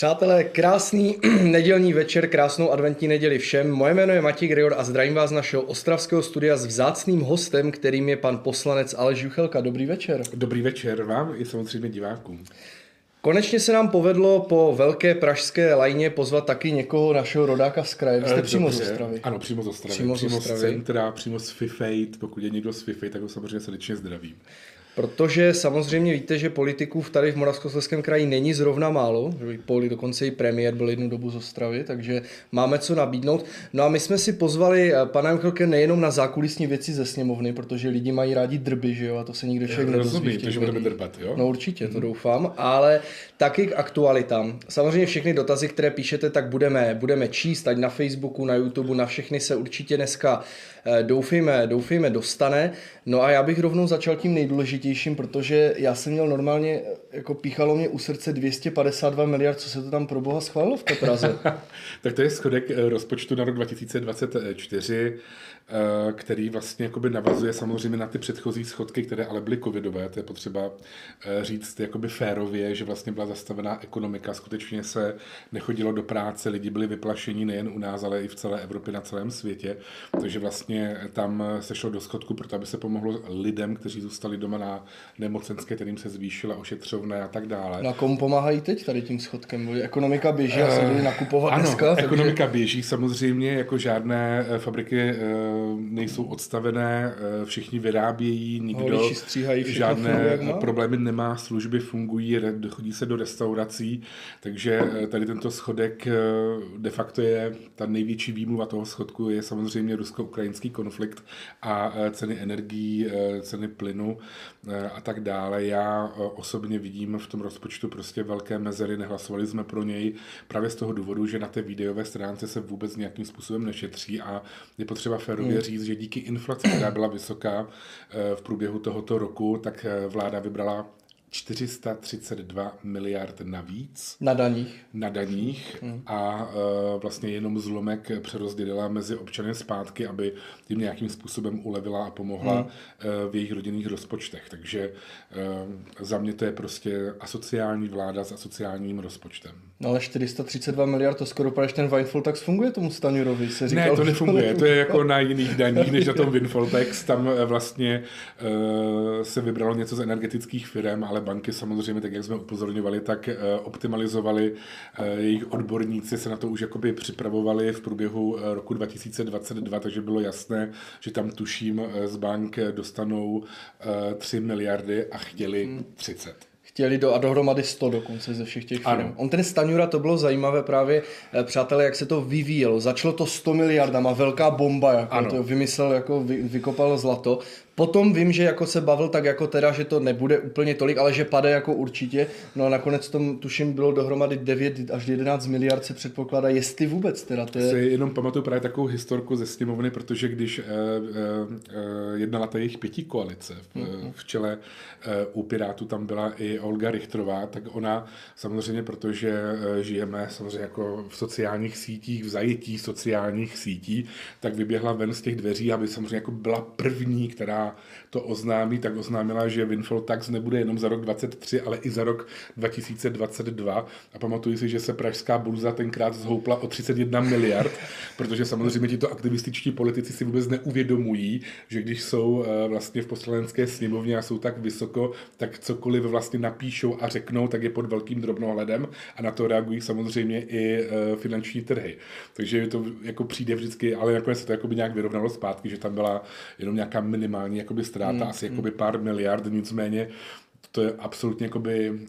Přátelé, krásný nedělní večer, krásnou adventní neděli všem. Moje jméno je Matěj Grejor a zdravím vás z našeho ostravského studia s vzácným hostem, kterým je pan poslanec Aleš Juchelka. Dobrý večer. Dobrý večer vám i samozřejmě divákům. Konečně se nám povedlo po velké pražské lajně pozvat taky někoho našeho rodáka z kraje. Vy jste přímo z Ostravy. Ano, přímo z Ostravy. Přímo z Fifejt. Pokud je někdo z Fifejt, tak ho samozřejmě srdečně zdravím. Protože samozřejmě víte, že politiků tady v Moravskoslezském kraji není zrovna málo. Dokonce i premiér byl jednu dobu z Ostravy, takže máme co nabídnout. No a my jsme si pozvali pana Juchelku nejenom na zákulisní věci ze sněmovny, protože lidi mají rádi drby, že jo, a to se nikdo člověk nedozví. Takže budeme drbat, jo? No určitě, to doufám, ale taky k aktualitám. Samozřejmě všechny dotazy, které píšete, tak budeme číst, ať na Facebooku, na YouTube, na všechny se určitě dneska doufejme dostane. No a já bych rovnou začal tím nejdůležitějším, protože já jsem měl normálně, jako píchalo mě u srdce 252 miliard, co se to tam pro boha schválilo v té Praze. Tak to je schodek rozpočtu na rok 2024, který vlastně jakoby navazuje samozřejmě na ty předchozí schodky, které ale byly covidové. To je potřeba říct jakoby férově, že vlastně byla zastavená ekonomika, skutečně se nechodilo do práce, lidi byli vyplašení nejen u nás, ale i v celé Evropě, na celém světě. Takže vlastně tam se šlo do schodku, proto aby se pomohlo lidem, kteří zůstali doma na nemocenské, kterým se zvýšila ošetřovné a tak dále. Na komu pomáhají teď tady tím schodkem? Ekonomika běží a se byli nakupovat dneska. Ano, ekonomika běží samozřejmě, jako žádné fabriky nejsou odstavené, všichni vyrábějí, nikdo žádné problémy nemá, služby fungují, chodí se do restaurací, takže tady tento schodek de facto je, ta největší výmluva toho schodku je samozřejmě rusko-ukrajinský konflikt a ceny energií, ceny plynu a tak dále. Já osobně vidím v tom rozpočtu prostě velké mezery, nehlasovali jsme pro něj právě z toho důvodu, že na té videové stránce se vůbec nějakým způsobem nešetří a je potřeba férově říct, že díky inflaci, která byla vysoká v průběhu tohoto roku, tak vláda vybrala 432 miliard navíc. Na daních. A vlastně jenom zlomek přerozdělila mezi občany zpátky, aby tím nějakým způsobem ulevila a pomohla v jejich rodinných rozpočtech. Takže za mě to je prostě asociální vláda s asociálním rozpočtem. No ale 432 miliard, to skoro právě ten windfall tax funguje tomu Staňurovi, se říkal. Ne, to nefunguje, to je jako na jiných daních, než na tom windfall tax. Tam vlastně se vybralo něco z energetických firm, ale banky samozřejmě, tak jak jsme upozorňovali, tak optimalizovali, jejich odborníci se na to už jakoby připravovali v průběhu roku 2022, takže bylo jasné, že tam tuším z bank dostanou 3 miliardy a chtěli 30. A dohromady 100 dokonce ze všech těch firm. On ten Stanjura, to bylo zajímavé právě, přátelé, jak se to vyvíjelo. Začalo to 100 miliardama, velká bomba, jako to vymyslel, jako vykopal zlato. Potom vím, že jako se bavil tak jako teda, že to nebude úplně tolik, ale že pade jako určitě. No a nakonec tom tuším bylo dohromady 9 až 11 miliard se předpokládá, jestli vůbec teda. To je... Si jenom pamatuju právě takovou historku ze sněmovny, protože když jednala ta jejich pětikoalice v čele u Pirátů, tam byla i Olga Richterová, tak ona samozřejmě, protože žijeme samozřejmě jako v sociálních sítích, v zajetí sociálních sítí, tak vyběhla ven z těch dveří, aby samozřejmě jako byla první, která to oznámí, tak oznámila, že windfall tax nebude jenom za rok 2023, ale i za rok 2022. A pamatuju si, že se pražská burza tenkrát zhoupla o 31 miliard, protože samozřejmě tito aktivističtí politici si vůbec neuvědomují, že když jsou vlastně v poslanecké sněmovně a jsou tak vysoko, tak cokoliv vlastně napíšou a řeknou, tak je pod velkým drobnohledem a na to reagují samozřejmě i finanční trhy. Takže to jako přijde vždycky, ale nakonec se to jakoby nějak vyrovnalo zpátky, že tam byla jenom nějaká minimální jakoby ztráta, asi jakoby pár miliard, nicméně to je absolutně jakoby,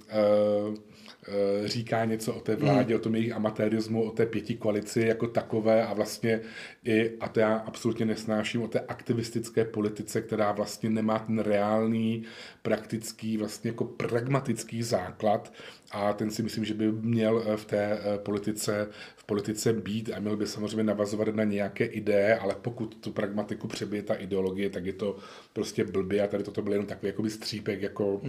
říká něco o té vládě, o tom jejich amatérismu, o té pětikoalici jako takové a vlastně i, a to já absolutně nesnáším, o té aktivistické politice, která vlastně nemá ten reálný, praktický, vlastně jako pragmatický základ a ten si myslím, že by měl v té politice, být a měl by samozřejmě navazovat na nějaké ideje, ale pokud tu pragmatiku přebije ta ideologie, tak je to prostě blbě a tady toto byl jenom takový jakoby střípek jako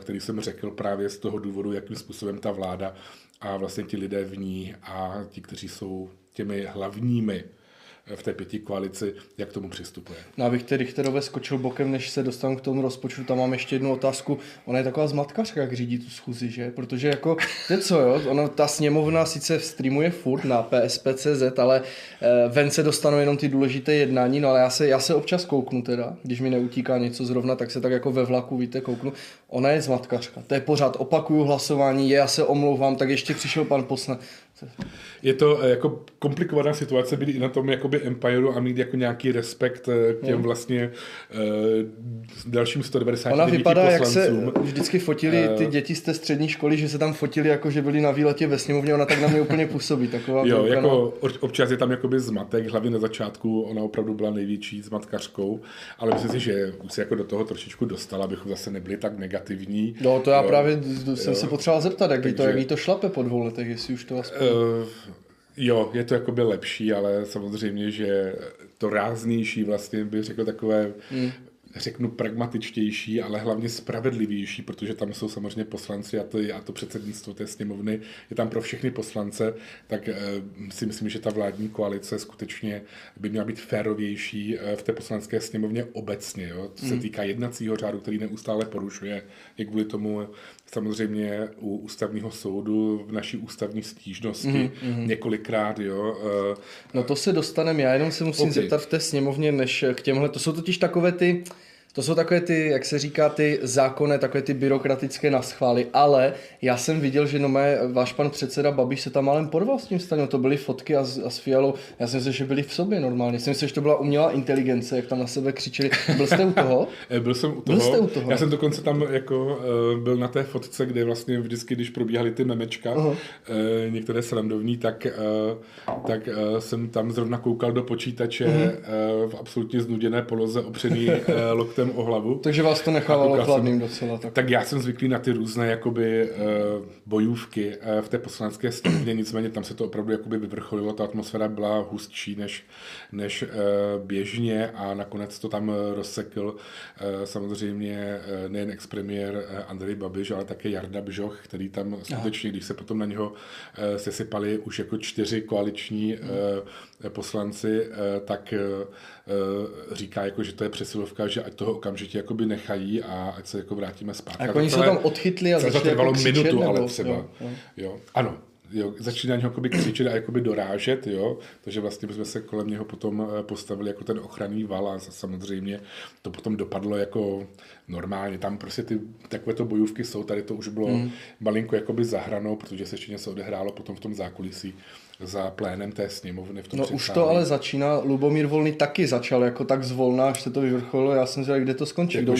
který jsem řekl právě z toho důvodu, jakým způsobem ta vláda a vlastně ti lidé v ní a ti, kteří jsou těmi hlavními v té pěti koalici, jak k tomu přistupuje. No, abych té Richterové skočil bokem, než se dostanu k tomu rozpočtu, tam mám ještě jednu otázku. Ona je taková zmatkařka, jak řídí tu schůzi, že? Protože jako, ona, ta sněmovna sice streamuje furt na PSP.cz, ale ven se dostanou jenom ty důležité jednání, no ale já se občas kouknu teda, když mi neutíká něco zrovna, tak se tak jako ve vlaku, víte, kouknu. Ona je zmatkařka, to je pořád, opakuju hlasování, já se omlouvám, tak ještě přišel pan poslanec. Je to jako komplikovaná situace být i na tom jakoby empiru a mít jako nějaký respekt k těm vlastně dalším 199 poslancům. Ona vypadá, poslancům. Jak se vždycky fotili ty děti z té střední školy, že se tam fotili, jako že byli na výletě ve sněmovně, ona tak na mě úplně působí. Taková jo, velká, jako občas je tam jakoby zmatek, hlavně na začátku ona opravdu byla největší zmatkařkou, ale myslím si, že už se jako do toho trošičku dostala, abychom zase nebyli tak negativní. No to já právě jsem se potřeboval zeptat, jak jí to šlape po 2 letech, jestli už to aspoň... Jo, je to jakoby lepší, ale samozřejmě, že to ráznější vlastně bych řekl takové, řeknu pragmatičtější, ale hlavně spravedlivější, protože tam jsou samozřejmě poslanci a to předsednictvo té sněmovny je tam pro všechny poslance, tak si myslím, že ta vládní koalice skutečně by měla být férovější v té poslanecké sněmovně obecně. Jo? To se týká jednacího řádu, který neustále porušuje, jak kvůli tomu samozřejmě u ústavního soudu v naší ústavní stížnosti několikrát, jo. No to se dostaneme, já jenom se musím zeptat v té sněmovně, než k těmhle, to jsou totiž takové ty... To jsou takové ty, jak se říká, ty zákonné, takové ty byrokratické naschvály, ale já jsem viděl, že váš pan předseda Babiš se tam málem porval s tím Staňou, to byly fotky a s Fialou, já jsem myslel, že byli v sobě normálně, já jsem myslel, že to byla umělá inteligence, jak tam na sebe křičeli, byl jste u toho? Byl jsem u toho, já jsem dokonce tam jako byl na té fotce, kde vlastně vždycky, když probíhaly ty memečka, některé srandovní, tak jsem tam zrovna koukal do počítače v absolutně znuděné poloze opřený o hlavu. Takže vás to nechávalo chladným docela. Tak já jsem zvyklý na ty různé jakoby, bojůvky v té poslanecké sněmovně, nicméně tam se to opravdu jakoby vyvrcholilo, ta atmosféra byla hustší než běžně a nakonec to tam rozsekl samozřejmě nejen expremiér Andrej Babiš, ale také Jarda Bžoch, který tam skutečně, když se potom na něho sesypali už jako 4 koaliční poslanci, tak říká, jako, že to je přesilovka, že ať toho okamžitě jakoby nechají a ať se jako vrátíme zpátky. Jako oni se tam odchytli a začali jako křičet, minutu, ale třeba. Jo. Ano. Jo, začali na něho křičet a jakoby dorážet, jo, takže vlastně jsme se kolem něho potom postavili jako ten ochranný val a samozřejmě to potom dopadlo jako normálně, tam prostě ty takovéto bojůvky jsou, tady to už bylo malinko jakoby za hranou, protože se ještě něco odehrálo potom v tom zákulisí za plénem té sněmovny. V tom už to ale začíná, Lubomír Volný taky začal jako tak zvolna, až se to vyvrcholilo, já jsem říkal, kde to skončí. Jako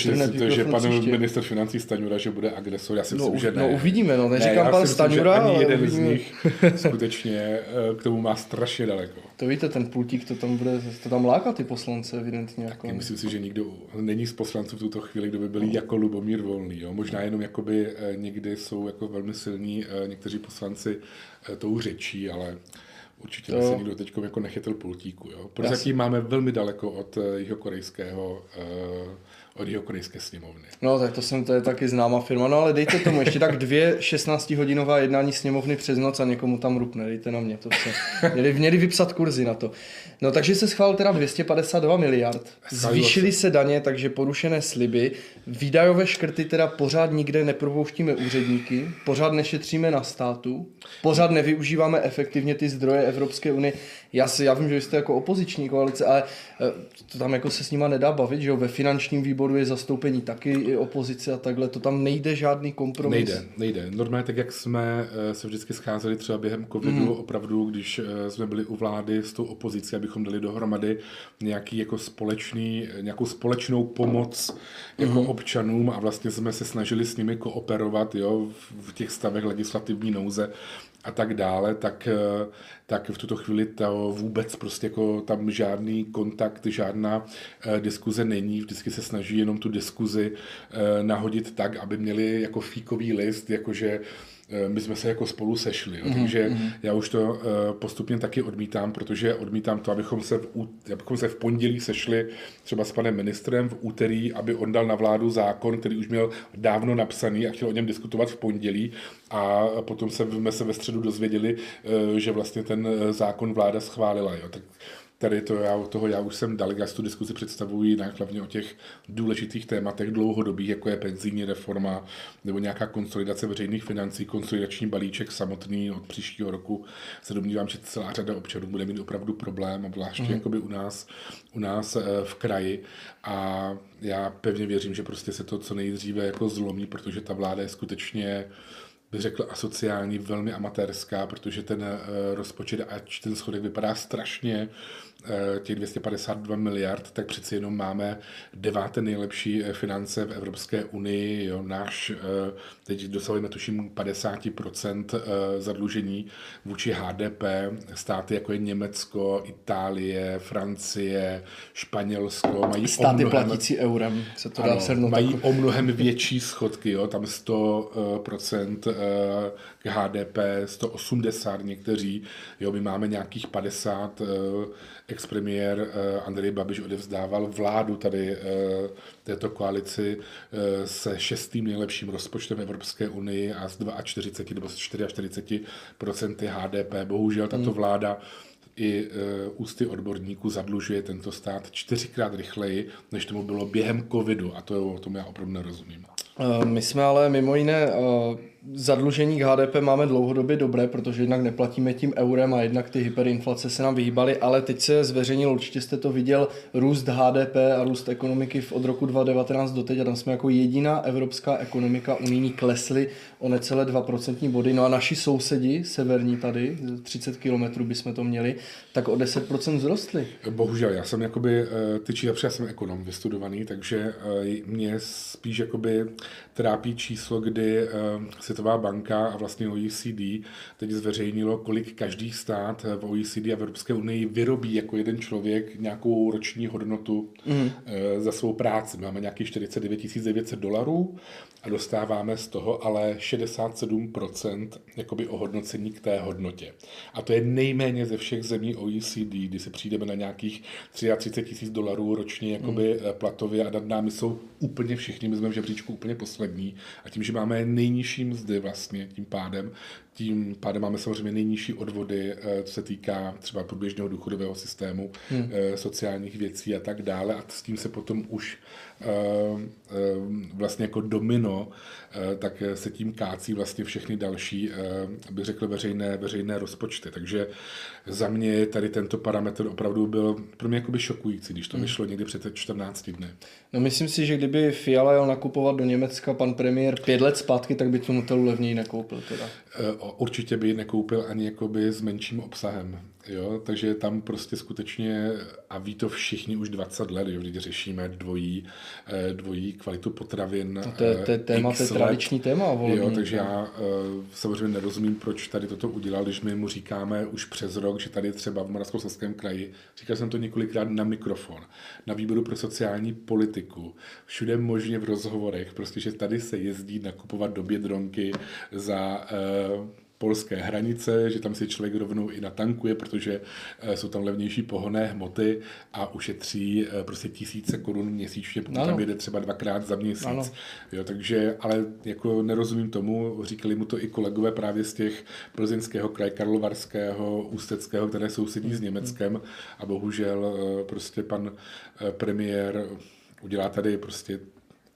že pan minister financí Staňura, že bude agresor, já si myslím, že ne. No uvidíme, no, neříkám ne, pan Staňura, ale ani jeden uvidíme. Z nich skutečně k tomu má strašně daleko. To víte, ten pultík, to tam láká ty poslance evidentně. Jako. Tak myslím si, že nikdo není z poslanců v tuto chvíli, kdo by byli jako Lubomír Volný. Jo? Možná jenom jakoby někdy jsou jako velmi silní někteří poslanci tou řečí, ale určitě se nikdo teď jako nechytil pultíku. Jo? Prozatím máme velmi daleko od jihokorejské sněmovny. No tak to je taky známá firma, no ale dejte tomu ještě tak 2 16-hodinová jednání sněmovny přes noc a někomu tam rupne, dejte na mě, to se měli vypsat kurzy na to. No takže se schválil teda 252 miliard, zvýšily se daně, takže porušené sliby, výdajové škrty teda pořád nikde nepropouštíme úředníky, pořád nešetříme na státu, pořád nevyužíváme efektivně ty zdroje Evropské unie. Já vím, že jste jako opoziční koalice, ale to tam jako se s nima nedá bavit, že jo, ve finančním výboru je zastoupení taky i opozice a takhle, to tam nejde žádný kompromis. Nejde. Normálně tak, jak jsme se vždycky scházeli třeba během covidu, opravdu, když jsme byli u vlády s tou opozicí, abychom dali dohromady nějaký jako nějakou společnou pomoc jako občanům a vlastně jsme se snažili s nimi kooperovat, jo, v těch stavech legislativní nouze a tak dále, tak v tuto chvíli to vůbec prostě jako tam žádný kontakt, žádná diskuze není. Vždycky se snaží jenom tu diskuzi nahodit tak, aby měli jako fíkový list, jakože my jsme se jako spolu sešli. Jo. Takže já už to postupně taky odmítám, protože odmítám to, abychom se v pondělí sešli třeba s panem ministrem, v úterý, aby on dal na vládu zákon, který už měl dávno napsaný a chtěl o něm diskutovat v pondělí. A potom jsme se ve středu dozvěděli, že vlastně ten zákon vláda schválila. Jo. Tak Tady to já už jsem dal gas, tu diskuzi představuji hlavně o těch důležitých tématech dlouhodobých, jako je penzijní reforma nebo nějaká konsolidace veřejných financí, konsolidační balíček samotný od příštího roku. Se domnívám, že celá řada občanů bude mít opravdu problém, obzvláště jakoby u nás v kraji. A já pevně věřím, že prostě se to co nejdříve jako zlomí, protože ta vláda je skutečně, bych řekl, asociální, velmi amatérská, protože ten rozpočet, ač ten schodek vypadá strašně, těch 252 miliard, tak přeci jenom máme 9. nejlepší finance v Evropské unii. Jo, teď dosahujeme tuším 50% zadlužení vůči HDP. Státy jako je Německo, Itálie, Francie, Španělsko mají státy platící eurem. Se to dá shrnout. Mají o mnohem větší schodky. Jo, tam 100% k HDP, 180 někteří. Jo, my máme nějakých 50. Expremiér Andrej Babiš odevzdával vládu tady této koalici se 6. nejlepším rozpočtem Evropské unii a s 42 nebo 44% HDP. Bohužel tato vláda i ústy odborníků zadlužuje tento stát 4x rychleji, než tomu bylo během covidu, a tomu já opravdu nerozumím. My jsme ale mimo jiné zadlužení k HDP máme dlouhodobě dobré, protože jednak neplatíme tím eurem a jednak ty hyperinflace se nám vyhýbaly, ale teď se zveřejnil, určitě jste to viděl, růst HDP a růst ekonomiky od roku 2019 do teď, a tam jsme jako jediná evropská ekonomika unijní klesli o necelé 2% body. No a naši sousedi, severní tady, 30 kilometrů bychom to měli, tak o 10% vzrostli. Bohužel, já jsem jakoby, já jsem ekonom vystudovaný, takže mě spíš jakoby trápí číslo, kdy Světová banka a vlastně OECD teď zveřejnilo, kolik každý stát v OECD a v Evropské unii vyrobí jako jeden člověk nějakou roční hodnotu za svou práci. Máme nějakých 49 $900 a dostáváme z toho ale 67% jakoby ohodnocení k té hodnotě. A to je nejméně ze všech zemí OECD, kdy se přijdeme na nějakých $33,000 ročně jakoby platově a nad námi jsou úplně všichni, my jsme v žebříčku úplně poslední, a tím, že máme nejnižší mzdy vlastně tím pádem máme samozřejmě nejnižší odvody, co se týká třeba průběžného důchodového systému, sociálních věcí a tak dále, a s tím se potom už vlastně jako domino, tak se tím kácí vlastně všechny další, bych řekl, veřejné rozpočty. Takže za mě tady tento parametr opravdu byl pro mě jakoby šokující, když to vyšlo někdy před 14 dny. No, myslím si, že kdyby Fiala jel nakupovat do Německa pan premiér 5 let zpátky, tak by tu Nutellu levněji nekoupil teda. Určitě by ji nekoupil ani jakoby s menším obsahem. Jo? Takže tam prostě skutečně, a ví to všichni už 20 let, jo? Když řešíme dvojí kvalitu potravin. To je téma, to je tradiční téma. Volební, jo? Takže já samozřejmě nerozumím, proč tady toto udělal, když my mu říkáme už přes rok, že tady třeba v Moravskoslezském kraji, říkal jsem to několikrát na mikrofon, na výboru pro sociální politiku, všude možně v rozhovorech, prostě, že tady se jezdí nakupovat do Bědronky za polské hranice, že tam si člověk rovnou i natankuje, protože jsou tam levnější pohonné hmoty a ušetří prostě tisíce korun měsíčně, pokud tam jede třeba 2x za měsíc. Jo, takže, ale jako nerozumím tomu, říkali mu to i kolegové právě z těch Plzeňského kraje, Karlovarského, Ústeckého, které sousedí s Německem, a bohužel prostě pan premiér udělá tady prostě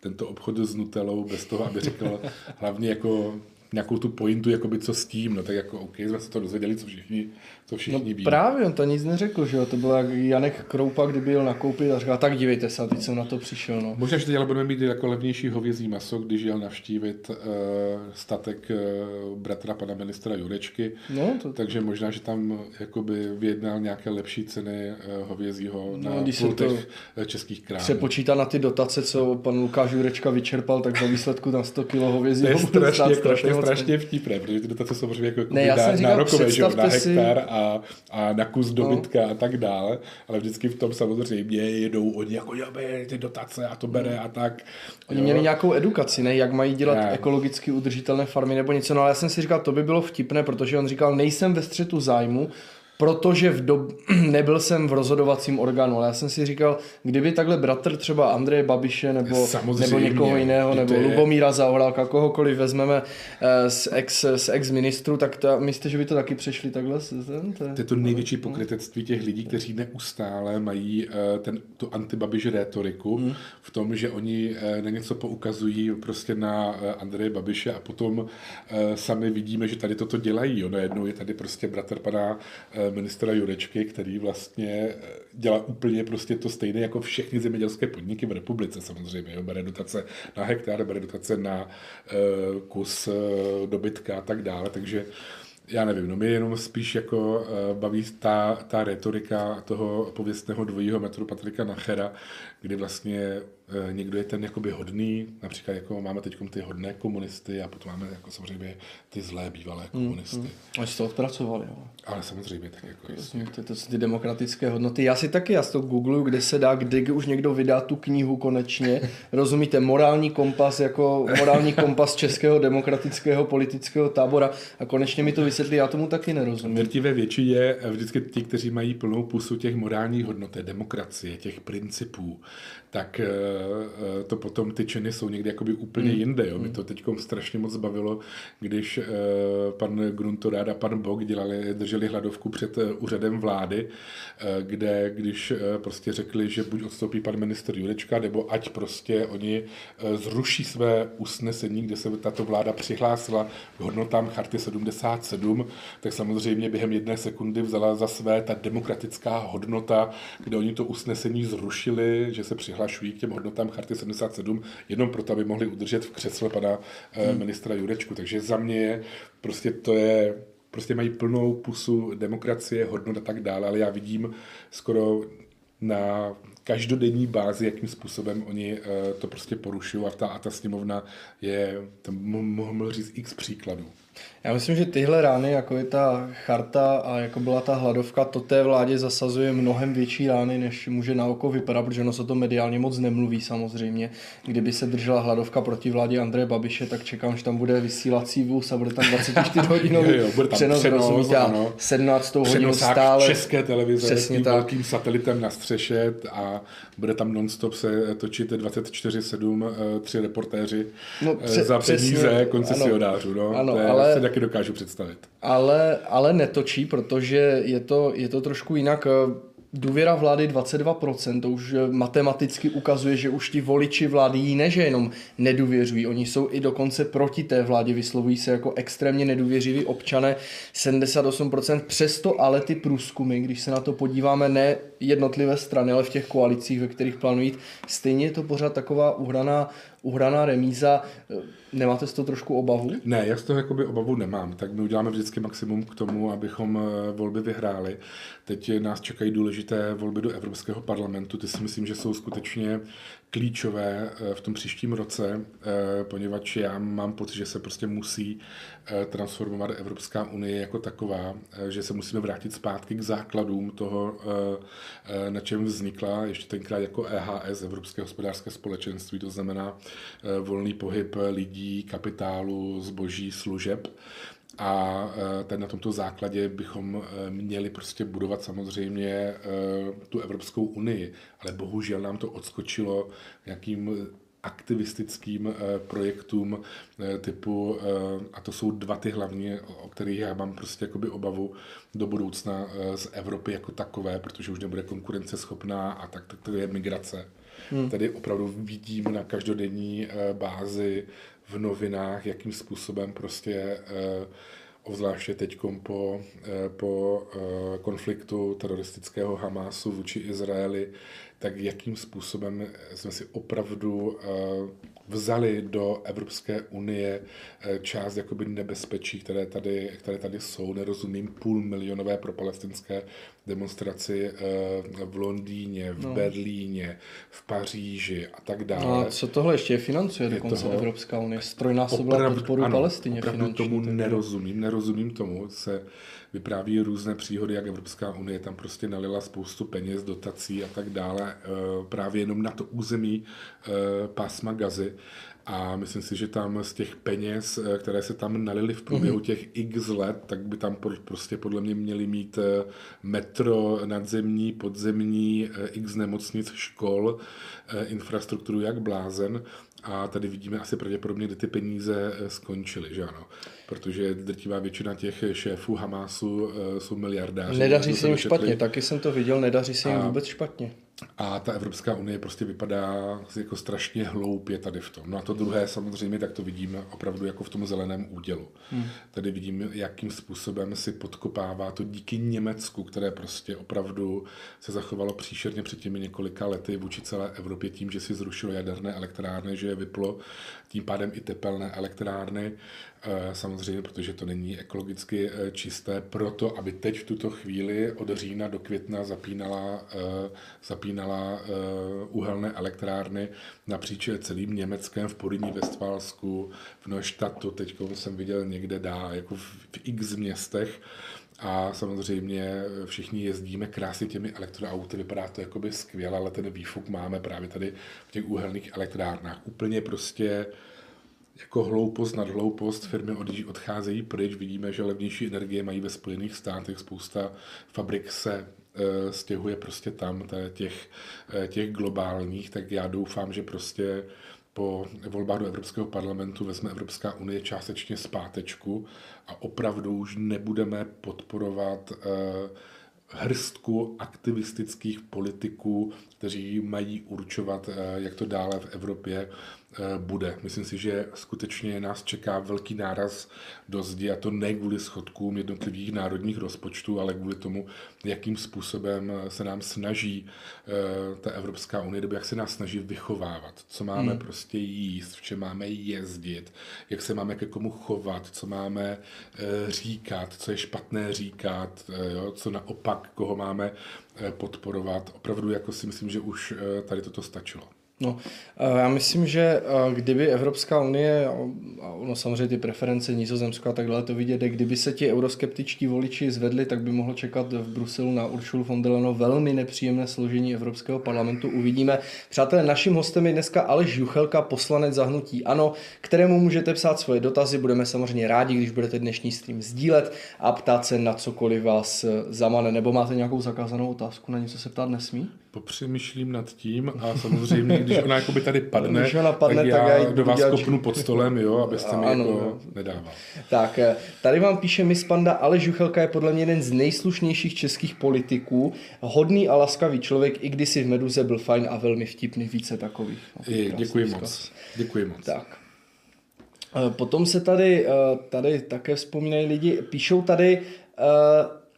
tento obchod s Nutellou bez toho, aby řekl hlavně jako nějakou tu pointu, jakoby co s tím, no tak jako OK, jsme se to dozvěděli, co všichni ví. Právě, on to nic neřekl, že jo, to byl jak Janek Kroupa, kdyby jel nakoupit a říkal, tak dívejte se, teď jsem na to přišel, no. Možná, že teď ale budeme mít jako levnější hovězí maso, když jel navštívit statek bratra pana ministra Jurečky, no, to... takže možná, že tam jakoby vyjednal nějaké lepší ceny hovězího na pultech českých králů. Se počítá na ty dotace, co pan Lukáš Jurečka vyčerpal, tak za výsledku na 100 kg hovězí. Strašně vtipné, protože ty dotace samozřejmě jako nárokové, že na hektar a na kus dobytka a tak dále, ale vždycky v tom samozřejmě jedou oni jako ty dotace a to bere a tak. Oni měli nějakou edukaci, ne, jak mají dělat ekologicky udržitelné farmy nebo něco, no ale já jsem si říkal, to by bylo vtipné, protože on říkal, nejsem ve střetu zájmu, Protože nebyl jsem v rozhodovacím orgánu, ale já jsem si říkal, kdyby takhle bratr třeba Andreje Babiše nebo někoho jiného, nebo Lubomíra Zaorálka, kohokoliv vezmeme z ex-ministru, tak myslíte, že by to taky přešli takhle? To je to největší pokrytectví těch lidí, kteří neustále mají tu anti-Babiš rétoriku v tom, že oni na něco poukazují prostě na Andreje Babiše a potom sami vidíme, že tady toto dělají. Jo. Najednou je tady prostě bratr pana ministra Jurečky, který vlastně dělá úplně prostě to stejné jako všechny zemědělské podniky v republice samozřejmě. Bere dotace na hektar, bere dotace na kus dobytka a tak dále, takže já nevím, no mě jenom spíš jako baví ta retorika toho pověstného dvojího metru Patrika Nachera, kdy vlastně někdo je ten jakoby hodný, například jako máme teď ty hodné komunisty a potom máme jako samozřejmě ty zlé bývalé komunisty. Až jste to odpracovali, jo. Ale samozřejmě tak jako jasně. To jsou ty demokratické hodnoty. Já si taky, to googluju, kde se dá, kdy už někdo vydá tu knihu konečně. Rozumíte, morální kompas jako morální kompas českého demokratického politického tábora a konečně mi to vysvětlí, já tomu taky nerozumím. Drtivé většině je vždycky ti, kteří mají plnou pusu těch morálních hodnot, demokracie, těch principů, tak to potom ty činy jsou někdy jakoby úplně jinde. Jo. Mě to teď strašně moc bavilo, když pan Gruntorád a pan Bok drželi hladovku před úřadem vlády, kde když prostě řekli, že buď odstoupí pan ministr Jurečka, nebo ať prostě oni zruší své usnesení, kde se tato vláda přihlásila k hodnotám Charty 77, tak samozřejmě během jedné sekundy vzala za své ta demokratická hodnota, kde oni to usnesení zrušili, že se přihlašují k těm hodnotám Charty 77, jenom proto, aby mohli udržet v křesle pana ministra Jurečku. Takže za mě prostě mají plnou pusu demokracie, hodnot a tak dále, ale já vidím skoro na každodenní bázi, jakým způsobem oni to prostě porušují a ta sněmovna je, tam mohl říct x příkladů. Já myslím, že tyhle rány, jako je ta charta a jako byla ta hladovka, to té vládě zasazuje mnohem větší rány, než může na oko vypadat, protože ono se to mediálně moc nemluví samozřejmě. Kdyby se držela hladovka proti vládě Andreje Babiše, tak čekám, že tam bude vysílací vůz a bude tam 24 hodinový přenos, rozumíte, 17. hodinu stále. České televize s tím velkým satelitem na střeše a bude tam non-stop se točit 24/7 tři reportéři za peníze koncesionářů. To si taky dokážu představit. Ale netočí, protože je to trošku jinak. Důvěra vlády 22%, to už matematicky ukazuje, že už ti voliči vlády jí ne, že jenom nedůvěřují. Oni jsou i dokonce proti té vládě, vyslovují se jako extrémně nedůvěřiví občané, 78%. Přesto ale ty průzkumy, když se na to podíváme, ne jednotlivé strany, ale v těch koalicích, ve kterých plánují jít, stejně je to pořád taková uhraná remíza. Nemáte z toho trošku obavu? Ne, já z toho jakoby obavu nemám. Tak my uděláme vždycky maximum k tomu, abychom volby vyhráli. Teď nás čekají důležité volby do Evropského parlamentu. Ty si myslím, že jsou skutečně klíčové v tom příštím roce, poněvadž já mám pocit, že se prostě musí transformovat Evropská unie jako taková, že se musíme vrátit zpátky k základům toho, na čem vznikla ještě tenkrát jako EHS, Evropské hospodářské společenství, to znamená volný pohyb lidí, kapitálu, zboží, služeb. A tady na tomto základě bychom měli prostě budovat samozřejmě tu Evropskou unii, ale bohužel nám to odskočilo nějakým aktivistickým projektům typu, a to jsou dva ty hlavní, o kterých já mám prostě jakoby obavu do budoucna z Evropy jako takové, protože už nebude konkurenceschopná a tak to je migrace. Tady opravdu vidím na každodenní bázi v novinách, jakým způsobem prostě obzvláště teď po konfliktu teroristického Hamásu vůči Izraeli, tak jakým způsobem jsme si opravdu vzali do Evropské unie část jakoby nebezpečí, které tady jsou. Nerozumím 500,000 propalestinské demonstraci v Londýně, Berlíně, v Paříži a tak dále. A co tohle ještě financuje dokonce Evropská unie? Strojnásobila podporu Palestině finančně. Opravdu tomu nerozumím tomu. Se vypráví různé příhody, jak Evropská unie tam prostě nalila spoustu peněz, dotací a tak dále právě jenom na to území pásma Gazy. A myslím si, že tam z těch peněz, které se tam nalily v průběhu těch x let, tak by tam prostě podle mě měli mít metro, nadzemní, podzemní, x nemocnic, škol, infrastrukturu jak blázen. A tady vidíme asi pravděpodobně, kde ty peníze skončily, že ano? Protože drtivá většina těch šéfů Hamásu jsou miliardáři. Nedaří se jim špatně, taky jsem to viděl, nedaří se jim vůbec špatně. A ta Evropská unie prostě vypadá jako strašně hloupě tady v tom. No a to druhé samozřejmě, tak to vidíme opravdu jako v tom zeleném údělu. Tady vidíme, jakým způsobem si podkopává to díky Německu, které prostě opravdu se zachovalo příšerně před těmi několika lety vůči celé Evropě tím, že si zrušilo jaderné elektrárny, že je vyplo, tím pádem i tepelné elektrárny. Samozřejmě, protože to není ekologicky čisté, proto, aby teď v tuto chvíli od října do května zapínala uhelné elektrárny napříč celým Německem, v Porýní Vestfálsku, v Neustadtu, teď jsem viděl někde dál, jako v x městech. A samozřejmě všichni jezdíme krásně těmi elektroauty, vypadá to jakoby skvěle, ale ten výfuk máme právě tady v těch uhelných elektrárnách. Úplně prostě jako hloupost nad hloupost, firmy odcházejí pryč, vidíme, že levnější energie mají ve Spojených státech, spousta fabrik se stěhuje prostě tam, těch globálních, tak já doufám, že prostě po volbách do Evropského parlamentu vezme Evropská unie částečně zpátečku a opravdu už nebudeme podporovat hrstku aktivistických politiků, kteří mají určovat, jak to dále v Evropě bude. Myslím si, že skutečně nás čeká velký náraz do zdi, a to ne kvůli schodkům jednotlivých národních rozpočtů, ale kvůli tomu, jakým způsobem se nám snaží ta Evropská unie, nebo jak se nás snaží vychovávat, co máme prostě jíst, v čem máme jezdit, jak se máme ke komu chovat, co máme říkat, co je špatné říkat, jo, co naopak, koho máme podporovat. Opravdu jako si myslím, že už tady toto stačilo. No, já myslím, že kdyby Evropská unie, ono samozřejmě ty preference Nizozemská a tak dále to vidět, kdyby se ti euroskeptičtí voliči zvedli, tak by mohlo čekat v Bruselu na Ursulu von der Leyen velmi nepříjemné složení Evropského parlamentu. Uvidíme. Přátelé, naším hostem je dneska Aleš Juchelka, poslanec za hnutí ANO, kterému můžete psát svoje dotazy. Budeme samozřejmě rádi, když budete dnešní stream sdílet a ptát se na cokoliv vás zamane. Nebo máte nějakou zakázanou otázku, na něco se ptát nesmí? Popřemýšlím nad tím a samozřejmě, když ona jakoby tady padne, tak já do vás kopnu pod stolem, jo, abyste mi jako nedával. Tak, tady vám píše Miss Panda, Aleš Juchelka je podle mě jeden z nejslušnějších českých politiků, hodný a laskavý člověk, i kdysi v Meduze byl fajn a velmi vtipný, více takových. Děkuji moc. Tak. Potom se tady také vzpomínají lidi, píšou tady...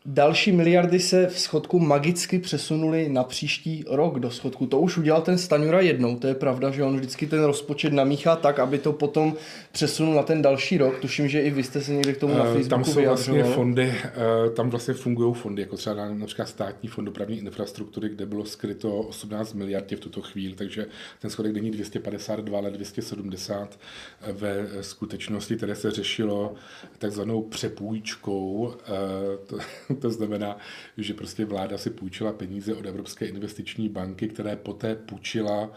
Další miliardy se v schodku magicky přesunuly na příští rok do schodku. To už udělal ten Stanjura jednou, to je pravda, že on vždycky ten rozpočet namíchá tak, aby to potom přesunul na ten další rok. Tuším, že i vy jste se někde k tomu na Facebooku tam jsou vyjadřoval. Vlastně fondy, tam vlastně fungují fondy, jako třeba například Státní fond dopravní infrastruktury, kde bylo skryto 18 miliard v tuto chvíli, takže ten schodek není 252, ale 270 ve skutečnosti, které se řešilo takzvanou přepůjčkou. To znamená, že prostě vláda si půjčila peníze od Evropské investiční banky, které poté půjčila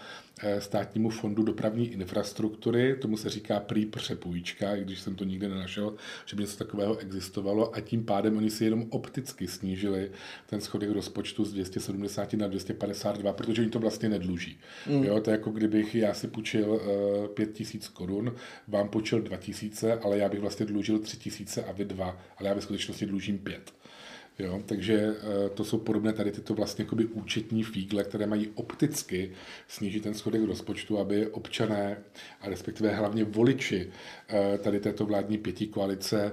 Státnímu fondu dopravní infrastruktury, tomu se říká prý přepůjčka, i když jsem to nikde nenašel, že by něco takového existovalo, a tím pádem oni si jenom opticky snížili ten schodek rozpočtu z 270 na 252, protože oni to vlastně nedluží. Jo, to je jako kdybych já si půjčil 5 000 korun, vám půjčil 2 000, ale já bych vlastně dlužil 3 000 a vy 2, ale já ve skutečnosti dlužím 5. Jo, takže to jsou podobné tady tyto vlastně jakoby účetní fígle, které mají opticky snížit ten schodek rozpočtu, aby občané a respektive hlavně voliči tady této vládní pětikoalice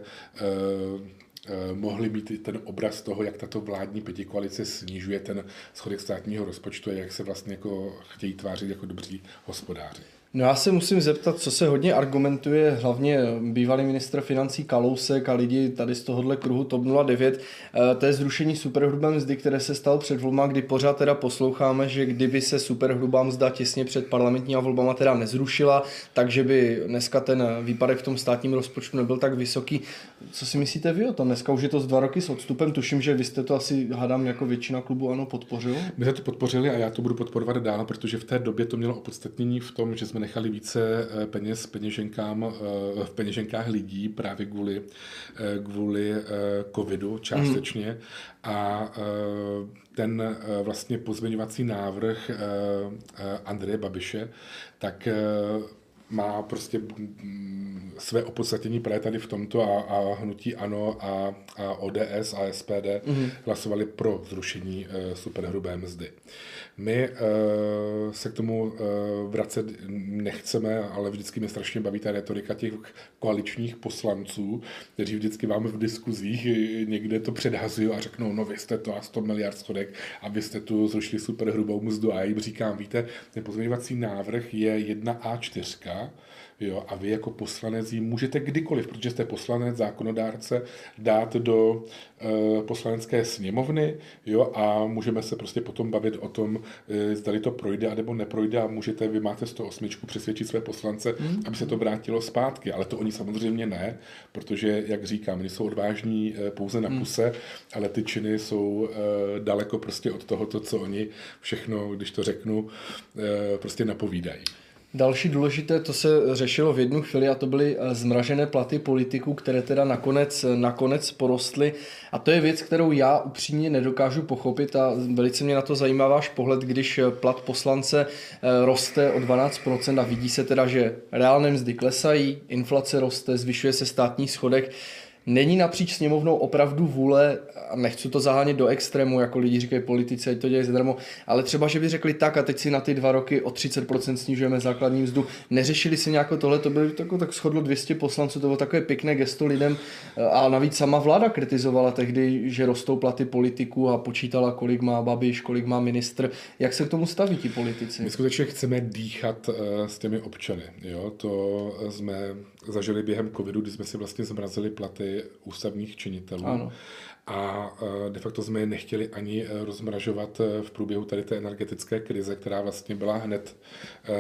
mohli mít ten obraz toho, jak tato vládní pětikoalice snižuje ten schodek státního rozpočtu a jak se vlastně jako chtějí tvářit jako dobří hospodáři. No já se musím zeptat, co se hodně argumentuje, hlavně bývalý ministr financí Kalousek a lidi tady z tohohle kruhu TOP 09, to je zrušení superhrubé mzdy, které se stalo před volbama, kdy pořád teda posloucháme, že kdyby se superhrubá mzda těsně před parlamentníma volbama teda nezrušila, takže by dneska ten výpadek v tom státním rozpočtu nebyl tak vysoký. Co si myslíte vy o tom? Dneska už je to z 2 roky s odstupem, tuším, že vy jste to asi, hádám, jako většina klubu ANO podpořil. My jsme to podpořili a já to budu podporovat dál, protože v té době to mělo opodstatnění v tom, že jsme nechali více peněz v peněženkách lidí právě kvůli covidu částečně. A ten vlastně pozměňovací návrh Andreje Babiše, tak má prostě své opodstatnění právě tady v tomto a hnutí ANO a ODS a SPD hlasovali pro zrušení superhrubé mzdy. My se k tomu vracet nechceme, ale vždycky mě strašně baví ta retorika těch koaličních poslanců, kteří vždycky vám v diskuzích někde to předhazují a řeknou, no vy jste to a 100 miliard schodek a vy jste tu zrušili superhrubou mzdu a já jim říkám, víte, ten pozměňovací návrh je 1A4, jo, a vy jako poslanec ji můžete kdykoliv, protože jste poslanec, zákonodárce, dát do poslanecké sněmovny, jo, a můžeme se prostě potom bavit o tom, zdali to projde anebo neprojde a můžete, vy máte 108, přesvědčit své poslance, aby se to vrátilo zpátky, ale to oni samozřejmě ne, protože, jak říkám, oni jsou odvážní pouze na puse, ale ty činy jsou daleko prostě od tohoto, co oni všechno, když to řeknu, prostě napovídají. Další důležité, to se řešilo v jednu chvíli a to byly zmražené platy politiků, které teda nakonec porostly a to je věc, kterou já upřímně nedokážu pochopit a velice mě na to zajímá váš pohled, když plat poslance roste o 12% a vidí se teda, že reálné mzdy klesají, inflace roste, zvyšuje se státní schodek. Není napříč sněmovnou opravdu vůle, a nechci to zahánět do extrému, jako lidi říkají politici, ať to dělají zadarmo, ale třeba, že by řekli tak a teď si na ty 2 roky o 30% snižujeme základní mzdu. Neřešili si nějak tohle, to bylo tak shodlo 200 poslanců, to bylo takové pěkné gesto lidem a navíc sama vláda kritizovala tehdy, že rostou platy politiků a počítala, kolik má Babiš, kolik má ministr. Jak se k tomu staví ti politici? My skutečně chceme dýchat s těmi občany. Jo? To jsme zažili během covidu, kdy jsme si vlastně zmrazili platy ústavních činitelů. Ano. A de facto jsme je nechtěli ani rozmražovat v průběhu tady té energetické krize, která vlastně byla hned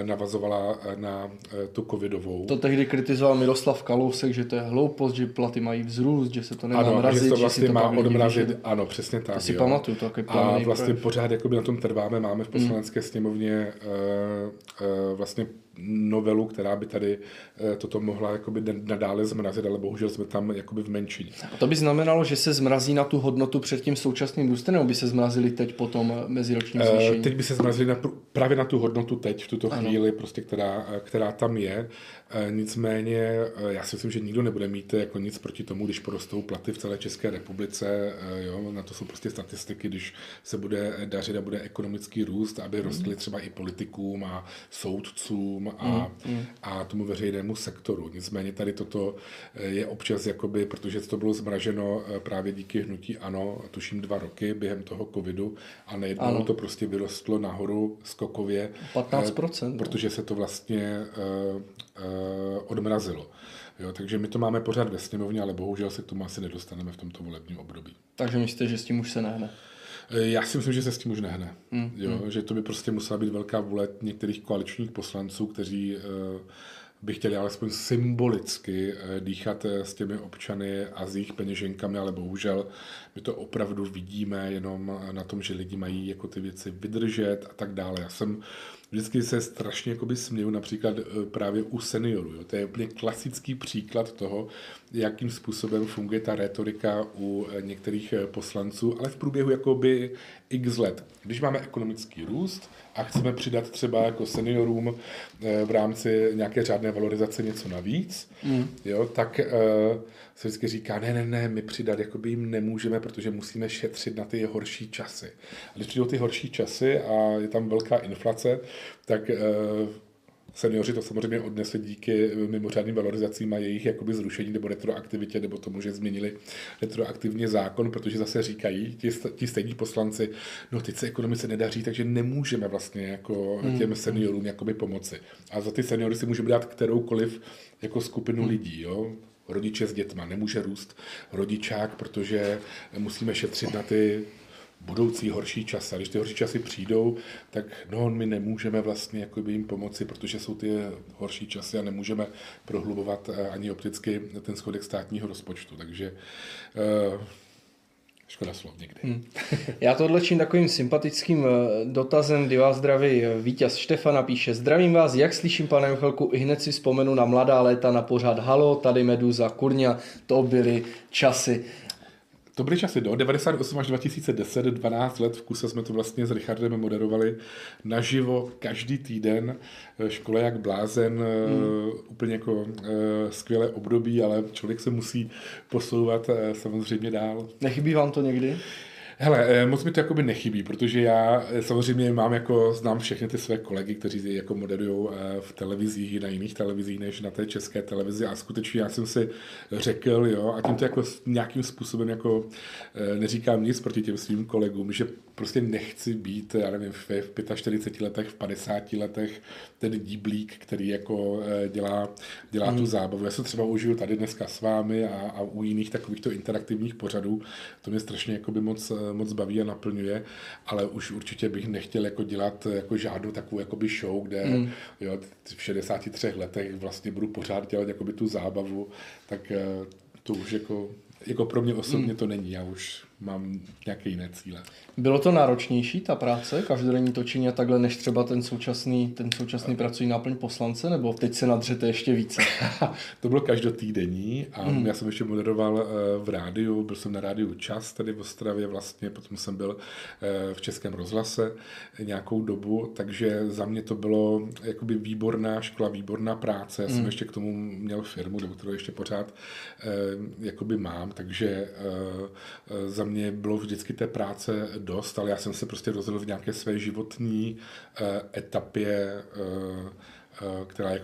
navazovala na tu covidovou. To tehdy kritizoval Miroslav Kalousek, že to je hloupost, že platy mají vzrůst, že se to nemá mrazit. Ano, že to vlastně má odmrazit. Ano, přesně tak. To si pamatuju. A vlastně pořád jakoby na tom trváme, máme v poslanecké sněmovně vlastně novelu, která by tady toto mohla jakoby nadále zmrazit, ale bohužel jsme tam jakoby v menšině. A to by znamenalo, že se zmrazí na tu hodnotu před tím současným růstem, nebo by se zmrazili teď potom meziročním zvýšení? Teď by se zmrazili právě na tu hodnotu teď, v tuto chvíli, prostě, která tam je. Nicméně já si myslím, že nikdo nebude mít jako nic proti tomu, když porostou platy v celé České republice. Jo? Na to jsou prostě statistiky, když se bude dařit a bude ekonomický růst, aby rostly třeba i politikům a soudcům, a tomu veřejnému sektoru. Nicméně tady toto je občas, jakoby, protože to bylo zmraženo právě díky hnutí ANO, tuším 2 roky během toho covidu a nejednou to prostě vyrostlo nahoru skokově. 15%. Protože se to vlastně odmrazilo. Jo, takže my to máme pořád ve sněmovně, ale bohužel se k tomu asi nedostaneme v tomto volebním období. Takže myslíte, že s tím už se nehne? Já si myslím, že se s tím už nehne. Že to by prostě musela být velká vůle některých koaličních poslanců, kteří by chtěli alespoň symbolicky dýchat s těmi občany a s jejich peněženkami, ale bohužel my to opravdu vidíme jenom na tom, že lidi mají jako ty věci vydržet a tak dále. Já jsem vždycky se strašně jakoby směju například právě u seniorů. Jo. To je úplně klasický příklad toho, jakým způsobem funguje ta retorika u některých poslanců, ale v průběhu jakoby x let. Když máme ekonomický růst a chceme přidat třeba jako seniorům v rámci nějaké řádné valorizace něco navíc, jo, tak se vždycky říká, ne, my přidat jakoby jim nemůžeme, protože musíme šetřit na ty horší časy. A když přijdou ty horší časy a je tam velká inflace, tak seniori to samozřejmě odnesli díky mimořádným valorizacím a jejich jakoby zrušení nebo retroaktivitě, nebo tomu, že změnili retroaktivně zákon, protože zase říkají ti stejní poslanci, no teď se ekonomice nedaří, takže nemůžeme vlastně jako těm seniorům jakoby pomoci. A za ty seniory si můžeme dát kteroukoliv jako skupinu lidí, jo. Rodiče s dětma, nemůže růst rodičák, protože musíme šetřit na ty budoucí horší časy. A když ty horší časy přijdou, tak no, my nemůžeme vlastně jakoby jim pomoci, protože jsou ty horší časy a nemůžeme prohlubovat ani opticky ten schodek státního rozpočtu. Takže Škoda slov někdy. Já to odlečím takovým sympatickým dotazem, kdy vás zdraví Vítěz Štefana, píše: Zdravím vás, jak slyším, pane Michalku, i hned si vzpomenu na mladá léta na pořad Halo, tady Meduza, Kurňa, to byly časy. To byly časy, do 98 až 2010, 12 let v kuse jsme to vlastně s Richardem moderovali naživo každý týden, škole jak blázen, úplně jako skvělé období, ale člověk se musí posouvat samozřejmě dál. Nechybí vám to někdy? Hele, moc mi to jakoby nechybí, protože já samozřejmě znám všechny ty své kolegy, kteří jako moderujou v televizích, na jiných televizích než na té české televizi, a skutečně já jsem si řekl, jo, a tím to jako nějakým způsobem jako neříkám nic proti těm svým kolegům, že prostě nechci být, já nevím, v 45 letech, v 50 letech ten díblík, který jako dělá tu zábavu. Já se třeba užiju tady dneska s vámi a u jiných takovýchto interaktivních pořadů, to mě strašně jakoby moc baví a naplňuje, ale už určitě bych nechtěl jako dělat jako žádnou takovou jakoby show, kde jo, v 63 letech vlastně budu pořád dělat jakoby tu zábavu, tak to už jako pro mě osobně to není, já už mám nějaké jiné cíle. Bylo to náročnější, ta práce, každodenní točení a takhle, než třeba ten současný pracovní náplň poslance, nebo teď se nadřete ještě více? To bylo každotýdenní a já jsem ještě moderoval v rádiu, byl jsem na rádiu Čas tady v Ostravě vlastně, potom jsem byl v Českém rozhlase nějakou dobu, takže za mě to bylo jakoby výborná škola, výborná práce, já jsem ještě k tomu měl firmu, do kterou ještě pořád jakoby mám, takže za mě bylo vždycky té práce dost, ale já jsem se prostě rozhodl v nějaké své životní etapě, která je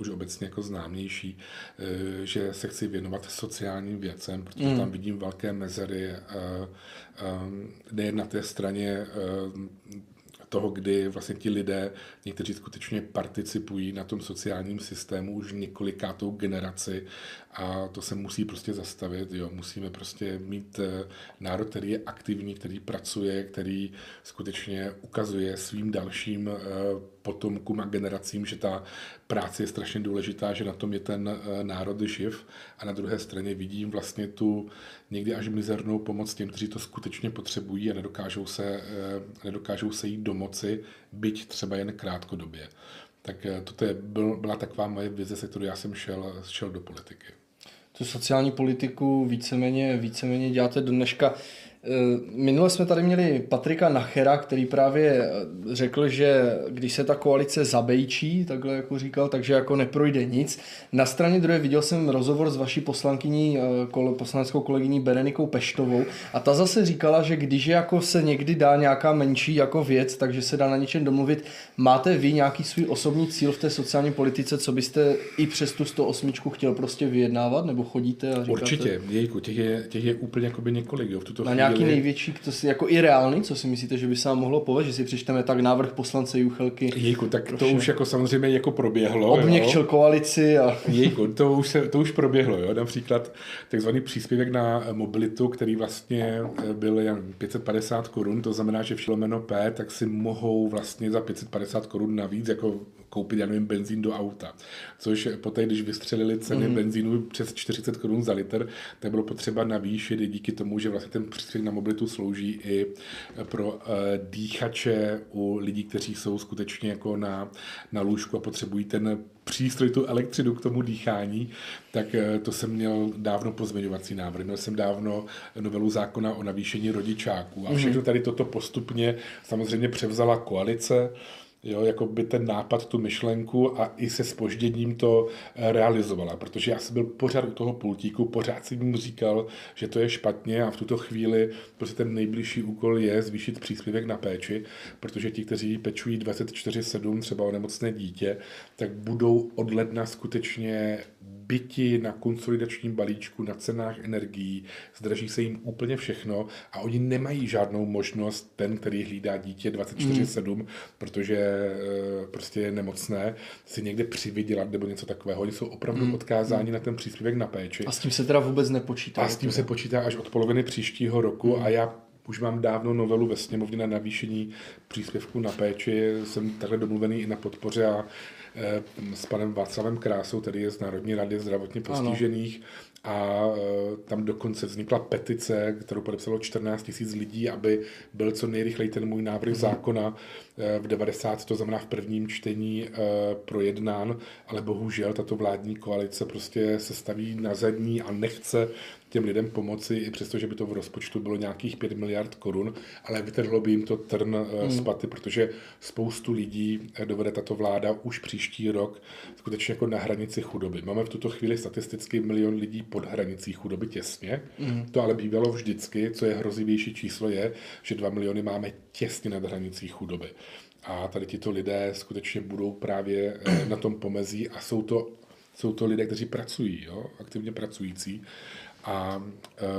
už obecně jako známější, že se chci věnovat sociálním věcem, protože tam vidím velké mezery nejen na té straně toho, kdy vlastně ti lidé, někteří skutečně participují na tom sociálním systému už několikátou generaci, a to se musí prostě zastavit. Jo. Musíme prostě mít národ, který je aktivní, který pracuje, který skutečně ukazuje svým dalším potomkům a generacím, že ta práce je strašně důležitá, že na tom je ten národ živ, a na druhé straně vidím vlastně tu někdy až mizernou pomoc těm, kteří to skutečně potřebují a nedokážou se jít domoci, byť třeba jen krátkodobě. Tak toto byla taková moje vize, se kterou já jsem šel do politiky. Tu sociální politiku víceméně děláte do dneška. Minule jsme tady měli Patrika Nachera, který právě řekl, že když se ta koalice zabejčí, takhle jako říkal, takže jako neprojde nic. Na straně druhé viděl jsem rozhovor s vaší poslankyní, poslaneckou kolegyní Berenikou Peštovou, a ta zase říkala, že když jako se někdy dá nějaká menší jako věc, takže se dá na něčem domluvit. Máte vy nějaký svůj osobní cíl v té sociální politice, co byste i přes tu 108 chtěl prostě vyjednávat, nebo chodíte a říkáte? Určitě, dějku, těch je úplně jakoby několik, jo, v tuto chvíli. Jaký největší, to si jako i reálný, co si myslíte, že by se nám mohlo povedat, že si přečteme tak návrh poslance Juchelky? Jejku, tak to už jako samozřejmě jako proběhlo. Obměkčil koalici a... Jejku, to už proběhlo, jo, například takzvaný příspěvek na mobilitu, který vlastně byl 550 korun, to znamená, že všechno P, tak si mohou vlastně za 550 korun navíc jako koupit, já nevím, benzín do auta. Což poté, když vystřelili ceny benzínu přes 40 korun za litr, tak bylo potřeba navýšit díky tomu, že vlastně ten příspěvek na mobilitu slouží i pro dýchače u lidí, kteří jsou skutečně jako na lůžku a potřebují ten přístroj, tu elektřinu k tomu dýchání, tak to jsem měl dávno pozměňovací návrh. Měl jsem dávno novelu zákona o navýšení rodičáků a všechno tady toto postupně samozřejmě převzala koalice, jo, jako by ten nápad, tu myšlenku, a i se zpožděním to realizovala, protože já jsem byl pořád u toho pultíku, pořád jsem jim říkal, že to je špatně, a v tuto chvíli prostě ten nejbližší úkol je zvýšit příspěvek na péči, protože ti, kteří pečují 24/7 třeba o nemocné dítě, tak budou od ledna skutečně byti na konsolidačním balíčku, na cenách energií, zdraží se jim úplně všechno a oni nemají žádnou možnost, ten, který hlídá dítě 24/7, protože prostě je nemocné, si někde přivydělat nebo něco takového. Oni jsou opravdu odkázáni na ten příspěvek na péči. A s tím se teda vůbec nepočítá. A s tím se počítá až od poloviny příštího roku a já už mám dávno novelu ve sněmovně na navýšení příspěvku na péči. Jsem takhle domluvený i na podpoře a s panem Václavem Krásou, tedy je z Národní rady zdravotně postižených. Ano. A tam dokonce vznikla petice, kterou podepsalo 14 000 lidí, aby byl co nejrychleji ten můj návrh zákona v 90, to znamená v prvním čtení, projednán, ale bohužel tato vládní koalice prostě se staví na zadní a nechce těm lidem pomoci, i přesto, že by to v rozpočtu bylo nějakých 5 miliard korun, ale vytrhlo by jim to trn z paty, protože spoustu lidí dovede tato vláda už příští rok skutečně jako na hranici chudoby. Máme v tuto chvíli statisticky 1 milion lidí pod hranicí chudoby těsně, to ale bývalo vždycky, co je hrozivější číslo je, že 2 miliony máme těsně nad hranicí chudoby. A tady tito lidé skutečně budou právě na tom pomezí a jsou to lidé, kteří pracují, jo? Aktivně pracující. A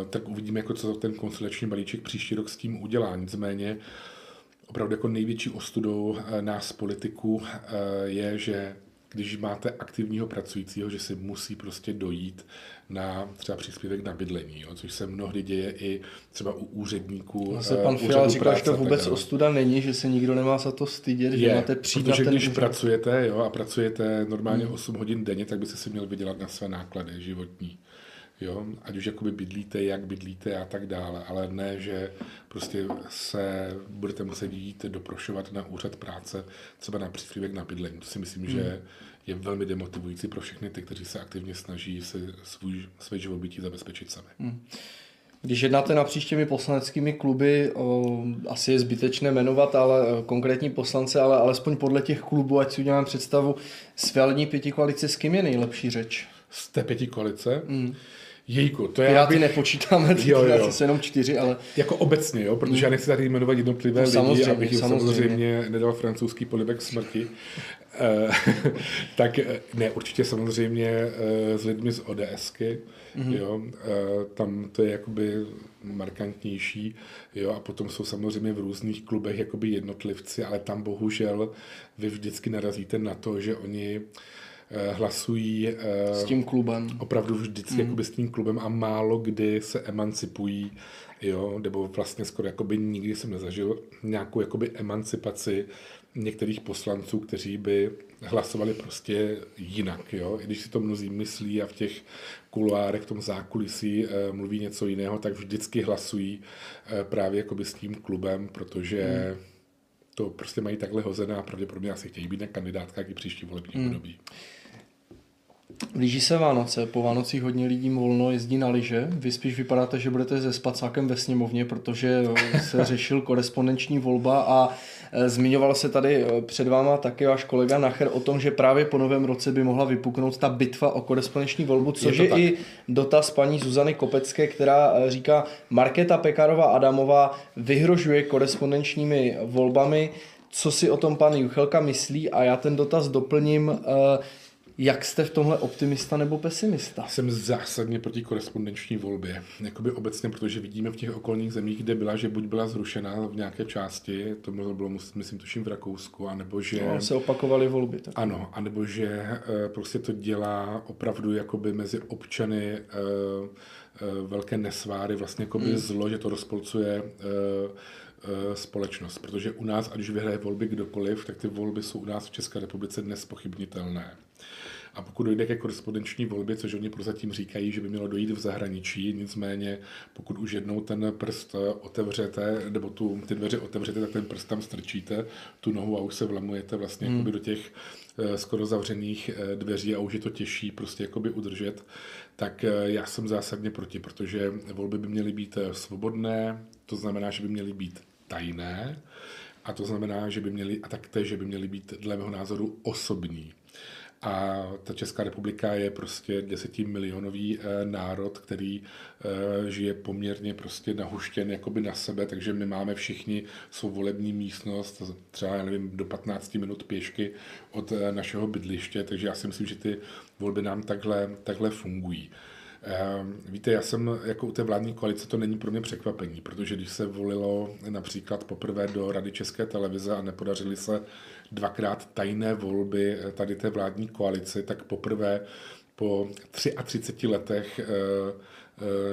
tak uvidíme, jako co ten konsolidační balíček příští rok s tím udělá. Nicméně opravdu jako největší ostudou nás politiků je, že když máte aktivního pracujícího, že si musí prostě dojít na třeba příspěvek na bydlení, jo, což se mnohdy děje i třeba u úředníků. A se pan Fiala říká, že to vůbec ostuda není, že se nikdo nemá za to stydět, že máte přijít na ten... Když pracujete, jo, a pracujete normálně 8 hodin denně, tak byste si měl vydělat na své náklady životní. Jo, ať už jakoby bydlíte, jak bydlíte a tak dále, ale ne, že prostě se budete muset jít doprošovat na úřad práce třeba na příspěvek na bydlení. To si myslím, že je velmi demotivující pro všechny ty, kteří se aktivně snaží se své živobytí zabezpečit sami. Když jednáte na příštími poslaneckými kluby, asi je zbytečné jmenovat ale konkrétní poslance, ale alespoň podle těch klubů, ať si uděláme představu, z vládní pětikoalice s kým je nejlepší řeč? Z té pětikoalice? Jejku, to já bych... nepočítáme, já se jenom 4, ale... Jako obecně, jo, protože já nechci tady jmenovat jednotlivé lidi, abych jim samozřejmě nedal francouzský polibek smrti. Tak ne, určitě samozřejmě s lidmi z ODSky, jo, tam to je jakoby markantnější, jo, a potom jsou samozřejmě v různých klubech jakoby jednotlivci, ale tam bohužel vy vždycky narazíte na to, že oni hlasují s tím klubem. Opravdu vždycky jakoby s tím klubem a málo kdy se emancipují, jo, nebo vlastně skoro jakoby nikdy jsem nezažil nějakou jakoby emancipaci některých poslanců, kteří by hlasovali prostě jinak, jo. I když si to mnozí myslí a v těch kuloárech, v tom zákulisí mluví něco jiného, tak vždycky hlasují právě jakoby s tím klubem, protože to prostě mají takhle hozená a pravděpodobně asi chtějí být na kandidátkách i příští volební období. Blíží se Vánoce, po Vánocích hodně lidí volno jezdí na lyže. Vy spíš vypadáte, že budete se spacákem ve sněmovně, protože se řešil korespondenční volba a zmiňoval se tady před váma také váš kolega Nacher o tom, že právě po novém roce by mohla vypuknout ta bitva o korespondenční volbu, což je i dotaz paní Zuzany Kopecké, která říká, Markéta Pekarová Adamová vyhrožuje korespondenčními volbami. Co si o tom pan Juchelka myslí? A já ten dotaz doplním... Jak jste v tomhle optimista nebo pesimista? Jsem zásadně proti korespondenční volbě. Jakoby obecně, protože vidíme v těch okolních zemích, kde byla, že buď byla zrušena v nějaké části, to bylo, myslím, tuším v Rakousku, anebo že... No, se opakovaly volby. Tak. Ano, anebo že prostě to dělá opravdu jakoby mezi občany velké nesváry, vlastně jakoby zlo, že to rozpolcuje společnost, protože u nás, ať už vyhraje volby kdokoliv, tak ty volby jsou u nás v České republice nezpochybnitelné. A pokud dojde ke korespondenční volbě, což oni prozatím říkají, že by mělo dojít v zahraničí, nicméně pokud už jednou ten prst otevřete, nebo ty dveře otevřete, tak ten prst tam strčíte, tu nohu a už se vlamujete vlastně jakoby do těch skoro zavřených dveří a už je to těžší prostě jakoby udržet, tak já jsem zásadně proti, protože volby by měly být svobodné, to znamená, že by měly být tajné a to znamená, že by měly, a taktéž, že by měly být dle mého názoru osobní. A ta Česká republika je prostě 10milionový národ, který žije poměrně prostě nahuštěn jakoby na sebe, takže my máme všichni svou volební místnost, třeba já nevím, do 15 minut pěšky od našeho bydliště, takže já si myslím, že ty volby nám takhle fungují. Víte, já jsem jako u té vládní koalice, to není pro mě překvapení, protože když se volilo například poprvé do Rady České televize a nepodařily se dvakrát tajné volby tady té vládní koalici, tak poprvé po 33 letech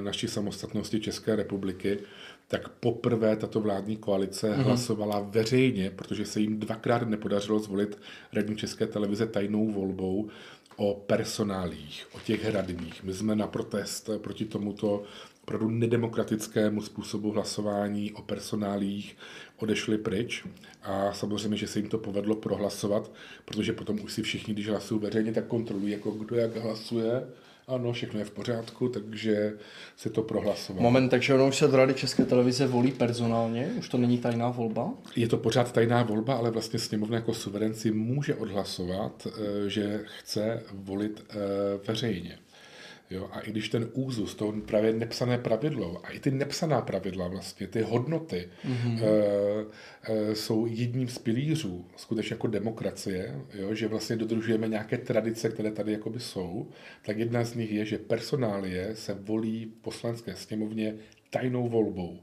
naší samostatnosti České republiky, tak poprvé tato vládní koalice hlasovala veřejně, protože se jim dvakrát nepodařilo zvolit radní České televize tajnou volbou, o personálích, o těch radních. My jsme na protest proti tomuto opravdu nedemokratickému způsobu hlasování o personálích odešli pryč a samozřejmě, že se jim to povedlo prohlasovat, protože potom už si všichni, když hlasují veřejně, tak kontrolují, jako kdo jak hlasuje. Ano, všechno je v pořádku, takže se to prohlasovalo. Moment, takže ono už se do Rady České televize volí personálně? Už to není tajná volba? Je to pořád tajná volba, ale vlastně sněmovna jako suverén si může odhlasovat, že chce volit veřejně. Jo, a i když ten úzus, to právě nepsané pravidlo, a i ty nepsaná pravidla vlastně, ty hodnoty jsou jedním z pilířů skutečně jako demokracie, jo, že vlastně dodržujeme nějaké tradice, které tady jakoby jsou, tak jedna z nich je, že personálie se volí v poslanské sněmovně tajnou volbou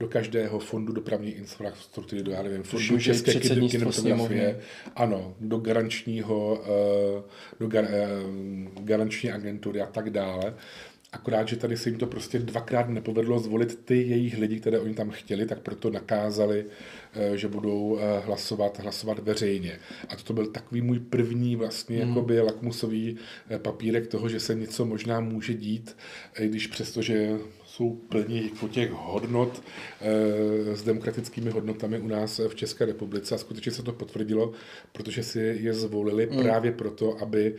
do každého fondu dopravní infrastruktury, do, já nevím, fondu české kinematografie, ano, do garančního, garanční agentury a tak dále. Akorát, že tady se jim to prostě dvakrát nepovedlo zvolit ty jejich lidi, které oni tam chtěli, tak proto nakázali, že budou hlasovat veřejně. A to byl takový můj první vlastně jakoby lakmusový papírek toho, že se něco možná může dít, i když přesto, že jsou plní po těch hodnot s demokratickými hodnotami u nás v České republice. A skutečně se to potvrdilo, protože si je zvolili právě proto, aby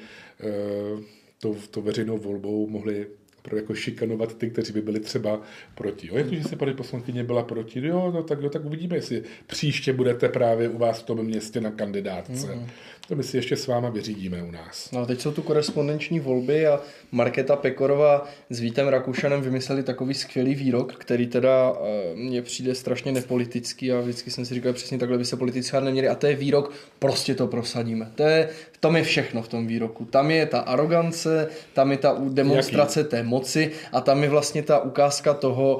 to veřejnou volbou mohli jako šikanovat ty, kteří by byli třeba proti. Jo, jak to, že se paní poslankyně byla proti, tak uvidíme, jestli příště budete právě u vás v tom městě na kandidátce. To my si ještě s váma vyřídíme u nás. No a teď jsou tu korespondenční volby a Markéta Pekarová s Vítem Rakušanem vymysleli takový skvělý výrok, který teda mně přijde strašně nepolitický a vždycky jsem si říkal, přesně takhle by se politici neměli, a to je výrok, prostě to prosadíme. Tam je všechno v tom výroku. Tam je ta arogance, tam je ta demonstrace té moci a tam je vlastně ta ukázka toho,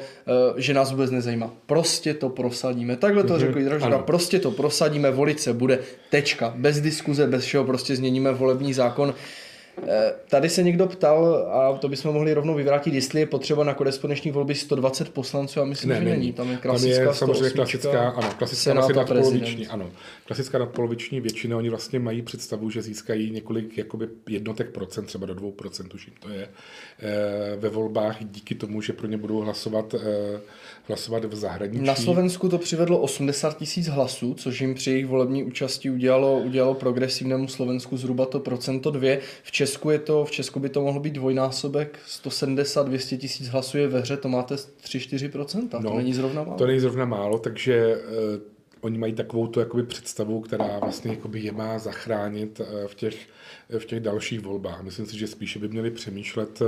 že nás vůbec nezajímá. Prostě to prosadíme. Takhle to řekl Dražďák. Prostě to prosadíme, volit se bude. Tečka. Bez diskuze, bez všeho, prostě změníme volební zákon. Tady se někdo ptal, a to bychom mohli rovnou vyvrátit, jestli je potřeba na korespondenční volby 120 poslanců, a myslím, že není. Tam je klasická 108, klasická nadpoloviční většina. Oni vlastně mají představu, že získají několik jakoby jednotek procent, třeba do 2%, tuším to je, ve volbách díky tomu, že pro ně budou hlasovat v zahraničí. Na Slovensku to přivedlo 80 000 hlasů, což jim při jejich volební účasti udělalo progresivnému Slovensku zhruba to 1-2%. V Česku by to mohlo být dvojnásobek, 170-200 000 hlasů je ve hře, to máte 3-4%, to není zrovna málo. To není zrovna málo, takže oni mají takovou tu jakoby představu, která vlastně jakoby je má zachránit v těch dalších volbách. Myslím si, že spíše by měli přemýšlet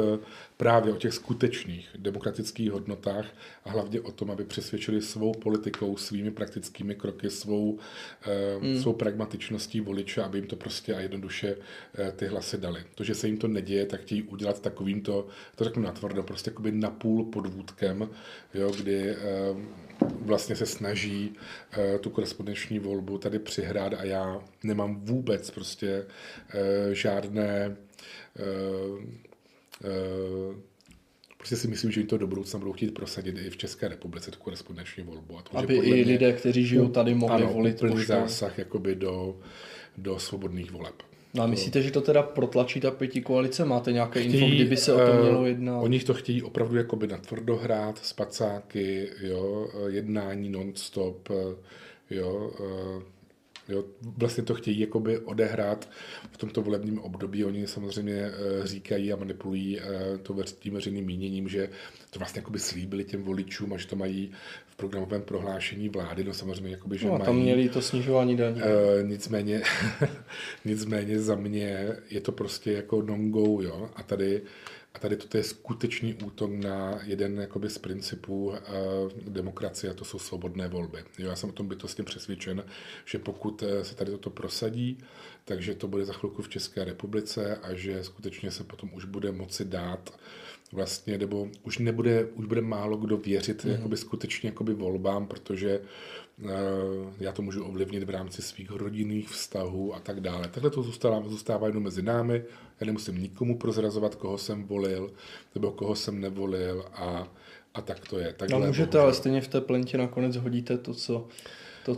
právě o těch skutečných demokratických hodnotách a hlavně o tom, aby přesvědčili svou politikou, svými praktickými kroky, svou pragmatičností voliče, aby jim to prostě a jednoduše ty hlasy dali. To, že se jim to neděje, tak chtějí udělat takovýmto, to řeknu natvrdo, prostě jakoby napůl podvůdkem, jo, kdy vlastně se snaží tu korespondenční volbu tady přihrát, a já nemám vůbec prostě žádné... Prostě si myslím, že jim to do budoucna budou chtít prosadit i v České republice tu korespondenční volbu. A to, aby i lidé, kteří žijou tady, mohli volit. Ano, úplný zásah jakoby do svobodných voleb. No a myslíte, že to teda protlačí ta pětikoalice? Máte nějaké info, kdyby se o tom mělo jednat? Oni to chtějí opravdu jakoby natvrdo hrát, spacáky, jo, jednání non-stop, jo, vlastně to chtějí jakoby odehrát v tomto volebním období. Oni samozřejmě říkají a manipulují to tím veřejným míněním, že to vlastně jakoby slíbili těm voličům a že to mají v programovém prohlášení vlády. No samozřejmě, jakoby, že tam měli to snižování daní. Nicméně za mě je to prostě jako non-go, jo. A tady toto je skutečný útok na jeden jakoby z principů demokracie, a to jsou svobodné volby. Jo, já jsem o tom bytostně přesvědčen, že pokud se tady toto prosadí, takže to bude za chvilku v České republice a že skutečně se potom už bude moci dát vlastně, nebo už bude málo kdo věřit jakoby skutečně jakoby volbám, protože já to můžu ovlivnit v rámci svých rodinných vztahů a tak dále. Takhle to zůstává jenom mezi námi, já nemusím nikomu prozrazovat, koho jsem volil nebo koho jsem nevolil a tak to je. Takhle no můžete, ale stejně v té plentě nakonec hodíte to,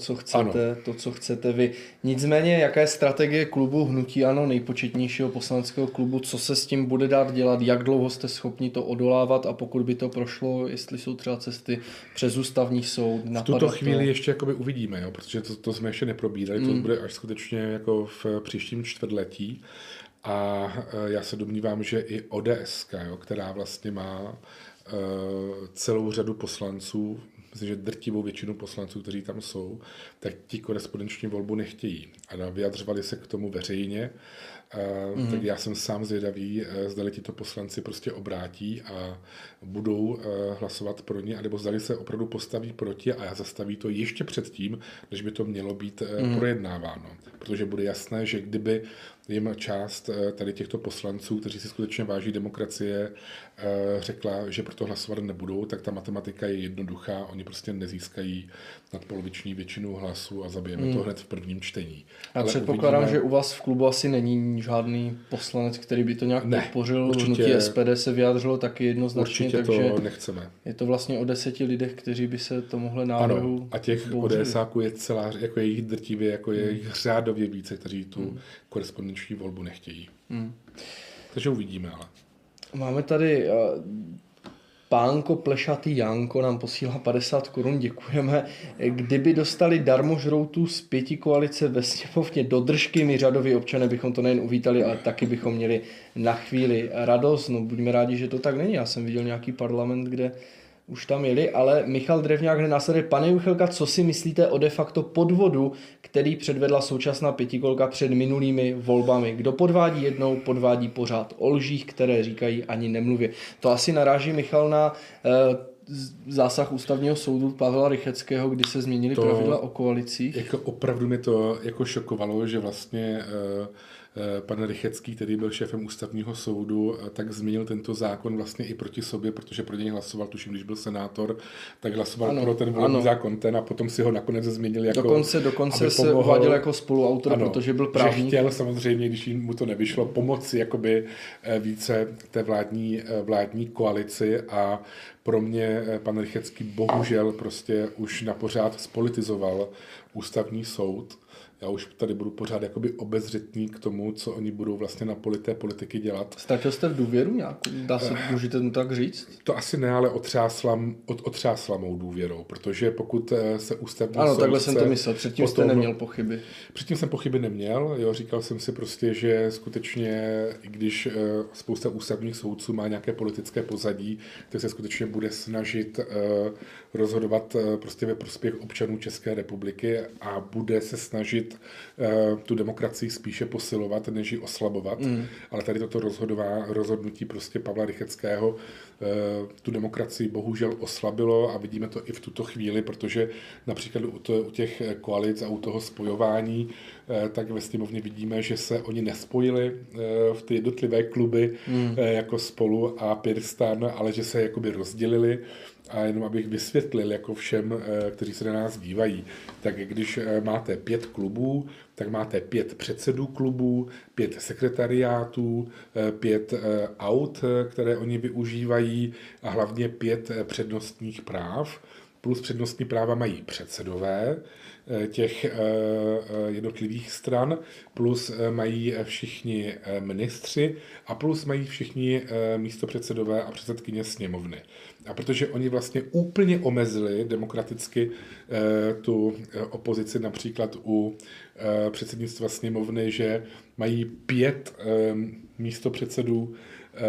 co chcete vy. Nicméně, jaká je strategie klubu Hnutí ANO, nejpočetnějšího poslaneckého klubu, co se s tím bude dát dělat, jak dlouho jste schopni to odolávat a pokud by to prošlo, jestli jsou třeba cesty přes ústavní soud, napadat to? V tuto chvíli ještě jakoby uvidíme, jo, protože to jsme ještě neprobírali, to bude až skutečně jako v příštím čtvrtletí a já se domnívám, že i ODS, jo, která vlastně má celou řadu poslanců, myslím, že drtivou většinu poslanců, kteří tam jsou, tak ti korespondenční volbu nechtějí. A vyjadřovali se k tomu veřejně. Tak já jsem sám zvědavý, zdali tito poslanci prostě obrátí a budou hlasovat pro ně, anebo zdali se opravdu postaví proti a zastaví to ještě předtím, než by to mělo být projednáváno. Protože bude jasné, že kdyby jim část tady těchto poslanců, kteří si skutečně váží demokracie, řekla, že pro to hlasovat nebudou, tak ta matematika je jednoduchá, oni prostě nezískají nadpoloviční většinu hlasů a zabijeme to hned v prvním čtení. Já předpokládám, že u vás v klubu asi není žádný poslanec, který by to nějak podpořil. Určitě, hnutí SPD se vyjádřilo taky jednoznačně, takže to nechceme. Je to vlastně o 10 lidech, kteří by se tomuhle návrhu bouřili. A těch ODSáků je celá, jako je jich drtivě, jako je jich řádově více, kteří tu korespondenční volbu nechtějí. Takže uvidíme, ale. Máme tady Pánko Plešatý Janko nám posílá 50 Kč, děkujeme. Kdyby dostali darmožroutu z pětikoalice ve sněmovně do držky, my řadoví občané bychom to nejen uvítali, ale taky bychom měli na chvíli radost. No buďme rádi, že to tak není. Já jsem viděl nějaký parlament, kde už tam jeli, ale Michal Drevňák hned následuje. Pane Juchelka, co si myslíte o de facto podvodu, který předvedla současná pětikolka před minulými volbami? Kdo podvádí jednou, podvádí pořád, o lžích, které říkají ani nemluvě. To asi naráží, Michal, na zásah ústavního soudu Pavla Rychetského, kdy se změnily pravidla o koalicích. Jako opravdu mě to jako šokovalo, že vlastně pan Rychetský, který byl šéfem ústavního soudu, tak změnil tento zákon vlastně i proti sobě, protože pro něj hlasoval, tuším, když byl senátor, tak hlasoval pro ten volební zákon ten a potom si ho nakonec změnil jako... Dokonce se uváděl jako spoluautor, protože byl právník. Že chtěl samozřejmě, když mu to nevyšlo, pomoci jakoby více té vládní koalici a pro mě pan Rychetský bohužel prostě už napořád spolitizoval ústavní soud. Já už tady budu pořád jakoby obezřetný k tomu, co oni budou vlastně na polité politiky dělat. Ztratil jste v důvěru nějakou? Dá se, můžete to tak říct? To asi ne, ale otřásla mou důvěrou, protože pokud se ústavní soud... Ano, takhle jsem to myslel, předtím jste neměl pochyby. Předtím jsem pochyby neměl, jo, říkal jsem si prostě, že skutečně, i když spousta ústavních soudců má nějaké politické pozadí, tak se skutečně bude snažit rozhodovat prostě ve prospěch občanů České republiky a bude se snažit tu demokracii spíše posilovat, než ji oslabovat. Ale tady toto rozhodnutí prostě Pavla Rychetského tu demokracii bohužel oslabilo a vidíme to i v tuto chvíli, protože například u těch koalic a u toho spojování, tak ve sněmovně vidíme, že se oni nespojili v ty jednotlivé kluby jako Spolu a PirSTAN, ale že se jakoby rozdělili. A jenom abych vysvětlil jako všem, kteří se na nás dívají, tak když máte 5 klubů, tak máte 5 předsedů klubů, 5 sekretariátů, 5 aut, které oni využívají a hlavně 5 přednostních práv. Plus přednostní práva mají předsedové těch jednotlivých stran, plus mají všichni ministři a plus mají všichni místopředsedové a předsedkyně sněmovny. A protože oni vlastně úplně omezili demokraticky tu opozici například u předsednictva sněmovny, že mají 5 místopředsedů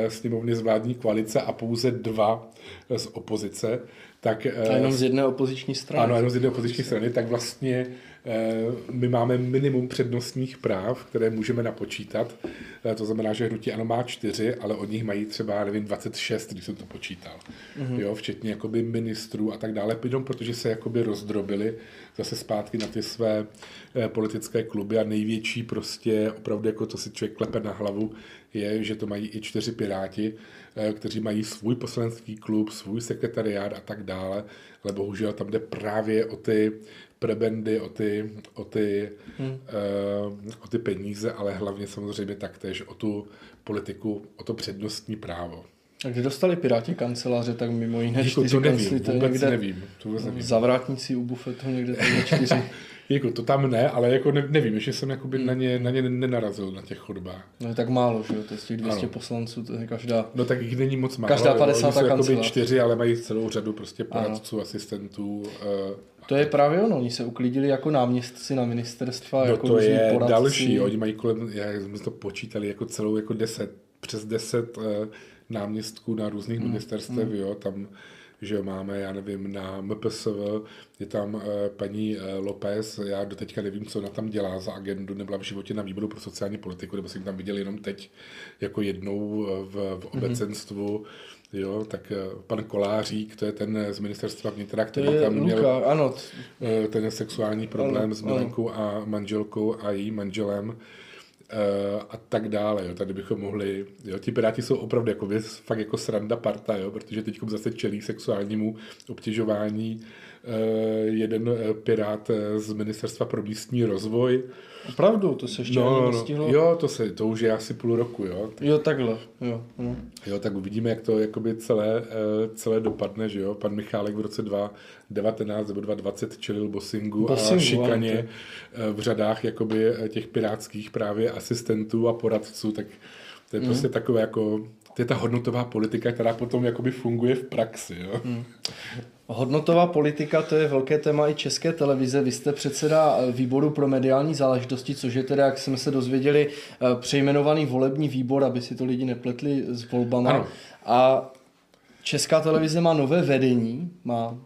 sněmovny z vládní koalice a pouze 2 z opozice. Tak, a jenom z jedné opoziční strany. Ano, jenom z jedné opoziční strany, tak vlastně my máme minimum přednostních práv, které můžeme napočítat. To znamená, že hnutí ANO má 4, ale od nich mají třeba, nevím, 26, když jsem to počítal. Jo, včetně jakoby ministrů a tak dále, protože se jakoby rozdrobili zase zpátky na ty své politické kluby a největší prostě, opravdu jako to si člověk klepe na hlavu, je, že to mají i 4 Piráti, kteří mají svůj poslanecký klub, svůj sekretariát a tak dále, ale bohužel tam jde právě o ty prebendy, o ty peníze, ale hlavně samozřejmě taktéž o tu politiku, o to přednostní právo. A když dostali Piráti kanceláře, tak mimo jiné díko, 4 kancly, to vůbec nevím. Zavrátníci u bufetu někde tady 4. Jako to tam ne, ale jako nevím, ještě jsem jakoby na ně nenarazil na těch chodbách. No je tak málo, že jo, to je z těch 200 ano. poslanců, to je každá... No tak jich není moc málo, každá 50 jsou jakoby 4, ale mají celou řadu prostě poradců, asistentů. To je právě ono, oni se uklidili jako náměstci na ministerstva, no jako to je poradci. Další, oni mají kolem, jak jsme to počítali, jako celou jako 10, přes 10 náměstků na různých ministerstvech, jo, tam... že máme, já nevím, na MPSV, je tam paní López, já doteďka nevím, co ona tam dělá za agendu, nebyla v životě na výboru pro sociální politiku, nebo jsem tam viděl jenom teď, jako jednou v obecenstvu, jo, tak pan Kolářík, to je ten z ministerstva vnitra, který tam měl ten sexuální problém s Milenkou a manželkou a jejím manželem, a tak dále, jo. Tady bychom mohli, jo, ti Piráti jsou opravdu jako věc, fakt jako sranda parta, jo, protože teď zase čelí sexuálnímu obtěžování jeden Pirát z Ministerstva pro místní rozvoj. Opravdu, to se ještě nestihlo? Jo, to už je asi půl roku, jo. Tak, jo, takhle, jo. No. Jo, tak uvidíme, jak to jakoby celé dopadne, že jo. Pan Michálek v roce 2019 nebo 2020 čelil bossingu a šikaně v řadách jakoby těch pirátských právě asistentů a poradců, tak to je prostě takové jako, to je ta hodnotová politika, která potom jakoby funguje v praxi, jo. Hodnotová politika, to je velké téma i České televize. Vy jste předseda výboru pro mediální záležitosti, což je teda, jak jsme se dozvěděli, přejmenovaný volební výbor, aby si to lidi nepletli s volbama. Ano. A Česká televize má nové vedení, má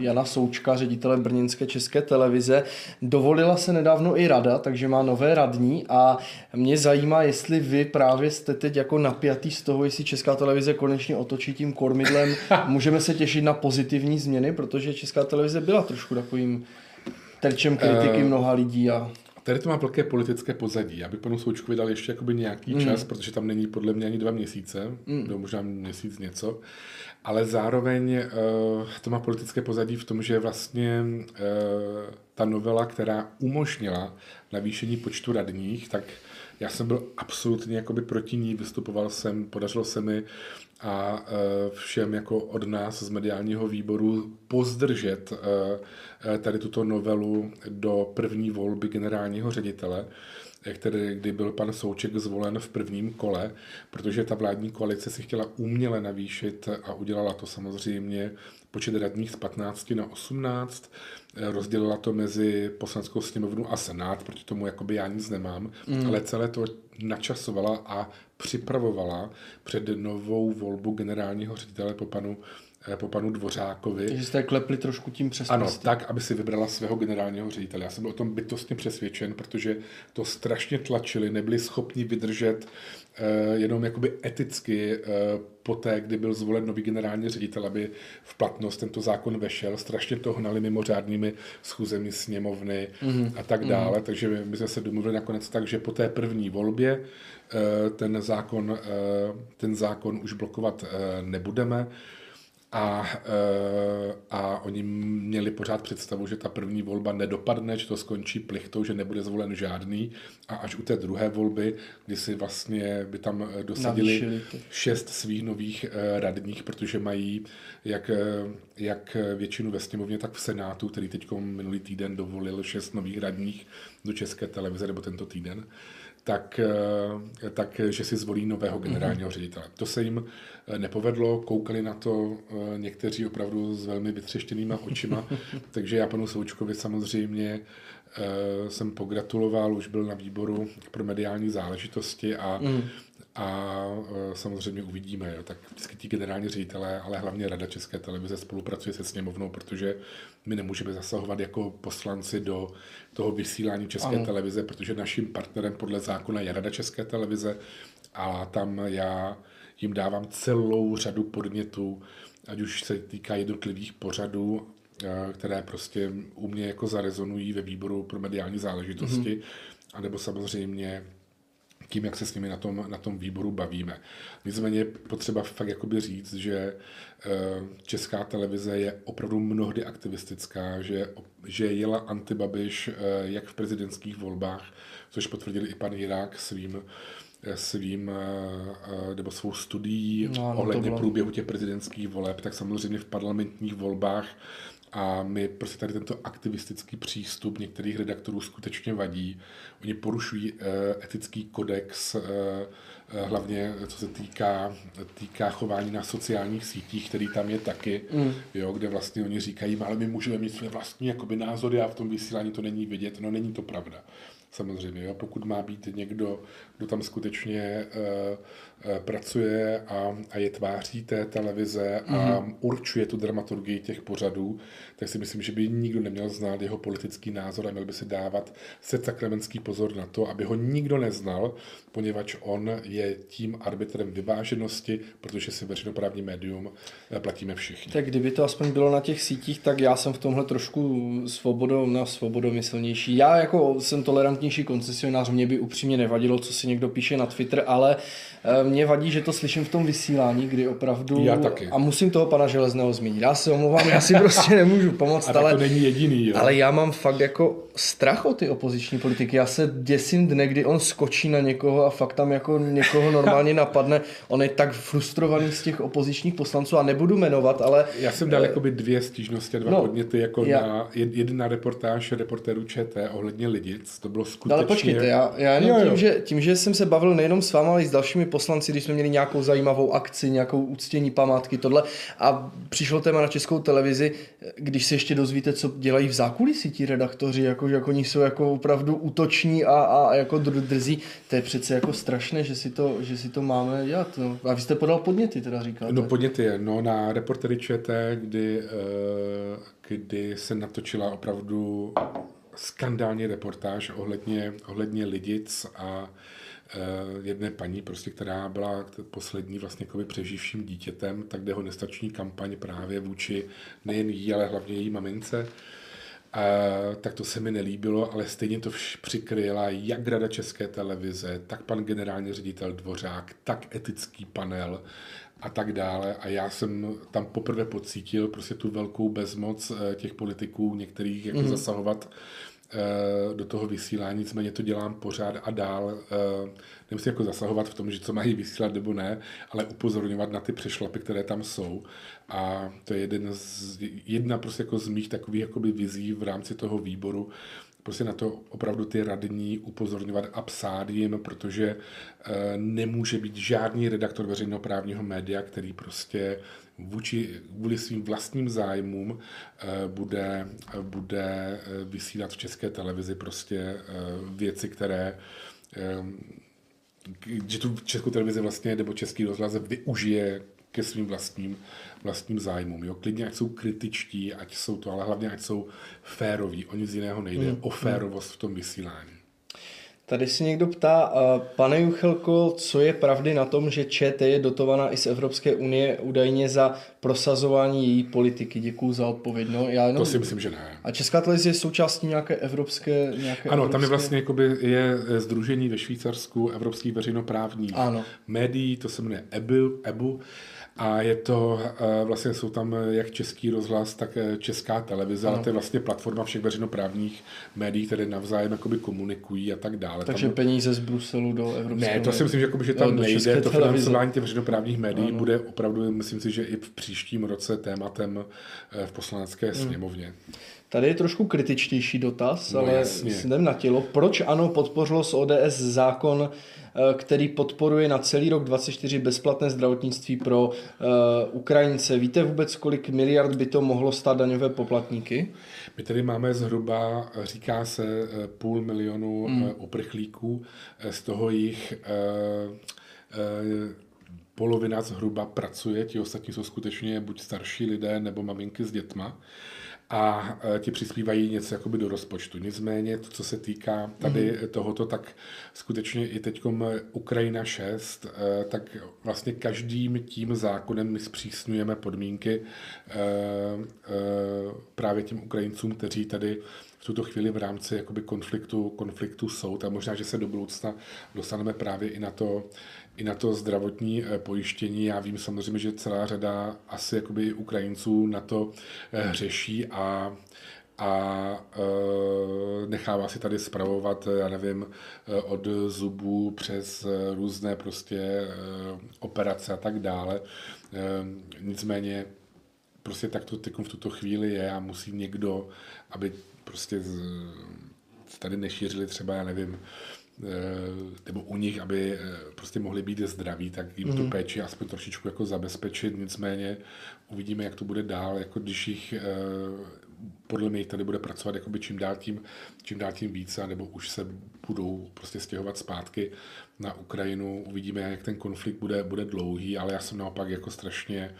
Jana Součka, ředitele brněnské České televize. Dovolila se nedávno i rada, takže má nové radní a mě zajímá, jestli vy právě jste teď jako napjatý z toho, jestli Česká televize konečně otočí tím kormidlem. Můžeme se těšit na pozitivní změny, protože Česká televize byla trošku takovým terčem kritiky mnoha lidí a... Tady to má velké politické pozadí. Já bych panu Součkovi dal ještě jakoby nějaký čas, protože tam není podle mě ani 2 měsíce, nebo možná měsíc něco, ale zároveň to má politické pozadí v tom, že vlastně ta novela, která umožnila navýšení počtu radních, tak já jsem byl absolutně jakoby proti ní, vystupoval jsem, podařilo se mi a všem jako od nás z mediálního výboru pozdržet tady tuto novelu do první volby generálního ředitele, kdy byl pan Souček zvolen v prvním kole, protože ta vládní koalice si chtěla uměle navýšit a udělala to samozřejmě počet radních z 15 na 18, rozdělila to mezi poslaneckou sněmovnu a senát, proti tomu jakoby já nic nemám, ale celé to načasovala a připravovala před novou volbu generálního ředitele po panu Dvořákovi. Takže jste klepli trošku tím přes prsty. Ano, tak, aby si vybrala svého generálního ředitele. Já jsem byl o tom bytostně přesvědčen, protože to strašně tlačili, nebyli schopni vydržet jenom jakoby eticky poté, kdy byl zvolen nový generální ředitel, aby v platnost tento zákon vešel. Strašně to hnali mimořádnými schůzemi sněmovny a tak dále. Takže my jsme se domluvili nakonec tak, že po té první volbě ten zákon už blokovat nebudeme. A oni měli pořád představu, že ta první volba nedopadne, že to skončí plichtou, že nebude zvolen žádný a až u té druhé volby, kdy si vlastně by tam dosadili 6 svých nových radních, protože mají jak většinu ve sněmovně, tak v senátu, který teď minulý týden dovolil 6 nových radních do České televize, nebo tento týden, tak že si zvolí nového generálního ředitele. To se jim nepovedlo, koukali na to někteří opravdu s velmi vytřeštěnýma očima, takže já panu Součkovi samozřejmě jsem pogratuloval, už byl na výboru pro mediální záležitosti a samozřejmě uvidíme, jo. Tak vždycky ti generální ředitelé, ale hlavně Rada České televize spolupracuje se sněmovnou, protože my nemůžeme zasahovat jako poslanci do toho vysílání České televize, protože naším partnerem podle zákona je Rada České televize a tam já jim dávám celou řadu podnětů, ať už se týká jednotlivých pořadů, které prostě u mě jako zarezonují ve výboru pro mediální záležitosti, anebo samozřejmě tím, jak se s nimi na tom výboru bavíme. Nicméně potřeba fakt jakoby říct, že Česká televize je opravdu mnohdy aktivistická, že jela anti-Babiš jak v prezidentských volbách, což potvrdil i pan Jirák svou studií ohledně průběhu těch prezidentských voleb, tak samozřejmě v parlamentních volbách. A my prostě tady tento aktivistický přístup některých redaktorů skutečně vadí. Oni porušují etický kodex, hlavně co se týká chování na sociálních sítích, který tam je taky, jo, kde vlastně oni říkají, ale my můžeme mít své vlastní jakoby názory a v tom vysílání to není vidět. No není to pravda. Samozřejmě, jo. Pokud má být někdo, kdo tam skutečně pracuje a je tváří té televize a určuje tu dramaturgii těch pořadů, tak si myslím, že by nikdo neměl znát jeho politický názor a měl by si dávat sakrámentský pozor na to, aby ho nikdo neznal, poněvadž on je tím arbitrem vyváženosti, protože si veřejnoprávní médium platíme všichni. Tak kdyby to aspoň bylo na těch sítích, tak já jsem v tomhle trošku svobodomyslnější. Já jako jsem tolerantnější koncesionář, mě by upřímně nevadilo, co si někdo píše na Twitter, ale mě vadí, že to slyším v tom vysílání, kdy opravdu... Já taky. A musím toho pana Železného zmínit. Já se omlouvám, já si prostě nemůžu pomoct, ale to není jediný, jo. Ale já mám fakt jako strach o ty opoziční politiky. Já se děsím dne, kdy on skočí na někoho a fakt tam jako někoho normálně napadne. On je tak frustrovaný z těch opozičních poslanců a nebudu jmenovat, ale... Já jsem dal jakoby 2 stížnosti a 2 podněty, jako na jedna reportáž reportérů ČT ohledně Lidic. To bylo skutečně... Ale počkejte, já jenom jo. Tím, že jsem se bavil nejenom s váma, ale i s dalšími poslanci, když jsme měli nějakou zajímavou akci, nějakou uctění památky, tohle. A přišlo téma na Českou televizi, když se ještě dozvíte, co dělají v zákulisí ti redaktoři, jako oni jsou jako opravdu útoční a jako drzí. To je přece jako strašné, že si to máme dělat. No. A vy jste podal podněty, teda říkáte. No podněty je. No na Reportéry ČT, kdy se natočila opravdu skandální reportáž ohledně Lidic a jedné paní, prostě, která byla poslední vlastně přeživším dítětem, tak dehonestační kampaň právě vůči nejen jí, ale hlavně její mamince. Tak to se mi nelíbilo, ale stejně to přikryla jak Rada České televize, tak pan generální ředitel Dvořák, tak etický panel a tak dále. A já jsem tam poprvé pocítil prostě tu velkou bezmoc těch politiků, některých jako zasahovat do toho vysílání, nicméně to dělám pořád a dál. Nemusím jako zasahovat v tom, že co mají vysílat nebo ne, ale upozorňovat na ty přešlapy, které tam jsou. A to je jedna prostě jako z mých takových jakoby vizí v rámci toho výboru, prostě na to opravdu ty radní upozorňovat a psát jim, protože nemůže být žádný redaktor veřejnoprávního média, který prostě kvůli svým vlastním zájmům bude vysílat v České televizi prostě věci, které že tu Českou televizi vlastně nebo Český rozhlas využije ke svým vlastním zájmům. Jo? Klidně, ať jsou kritičtí, ať jsou to, ale hlavně, ať jsou féroví. O nic jiného nejde. O férovost v tom vysílání. Tady si někdo ptá, pane Juchelko, co je pravdy na tom, že ČT je dotovaná i z Evropské unie údajně za prosazování její politiky? Děkuju za odpověď. No, já jenom... To si myslím, že ne. A Česká televize je součástí nějaké evropské... Tam je vlastně je sdružení ve Švýcarsku evropských veřejnoprávních médií, to se jmenuje EBU. A je to, vlastně jsou tam jak Český rozhlas, tak Česká televize, ale to je vlastně platforma všech veřejnoprávních médií, které navzájem jakoby komunikují a tak dále. Takže tam... peníze z Bruselu do Evropské... Ne, to si myslím, že tam nejde. To financování těch veřejnoprávních médií bude opravdu, myslím si, že i v příštím roce tématem v Poslanecké sněmovně. Tady je trošku kritičtější dotaz, no, ale jdem na tělo. Proč ANO podpořilo z ODS zákon, který podporuje na celý rok 2024 bezplatné zdravotnictví pro Ukrajince? Víte vůbec, kolik miliard by to mohlo stát daňové poplatníky? My tady máme zhruba, říká se, 500 000 uprchlíků, z toho jich polovina zhruba pracuje, ti ostatní jsou skutečně buď starší lidé nebo maminky s dětma a ti přispívají něco jakoby do rozpočtu. Nicméně to, co se týká tady tohoto, tak skutečně i teďkom Ukrajina 6, tak vlastně každým tím zákonem my zpřísňujeme podmínky právě těm Ukrajincům, kteří tady v tuto chvíli v rámci jakoby konfliktu jsou. A možná, že se do budoucna dostaneme právě i na to zdravotní pojištění. Já vím samozřejmě, že celá řada asi jakoby i Ukrajinců na to hřeší a nechává si tady spravovat, já nevím, od zubů přes různé prostě operace a tak dále. Nicméně prostě tak to teď v tuto chvíli je a musí někdo, aby prostě tady nešířili třeba, já nevím, nebo u nich, aby prostě mohli být zdraví, tak jim tu péči aspoň trošičku jako zabezpečit. Nicméně uvidíme, jak to bude dál, jako když jich podle mě tady bude pracovat jakoby čím dál tím více, nebo už se budou prostě stěhovat zpátky na Ukrajinu. Uvidíme, jak ten konflikt bude dlouhý, ale já jsem naopak jako strašně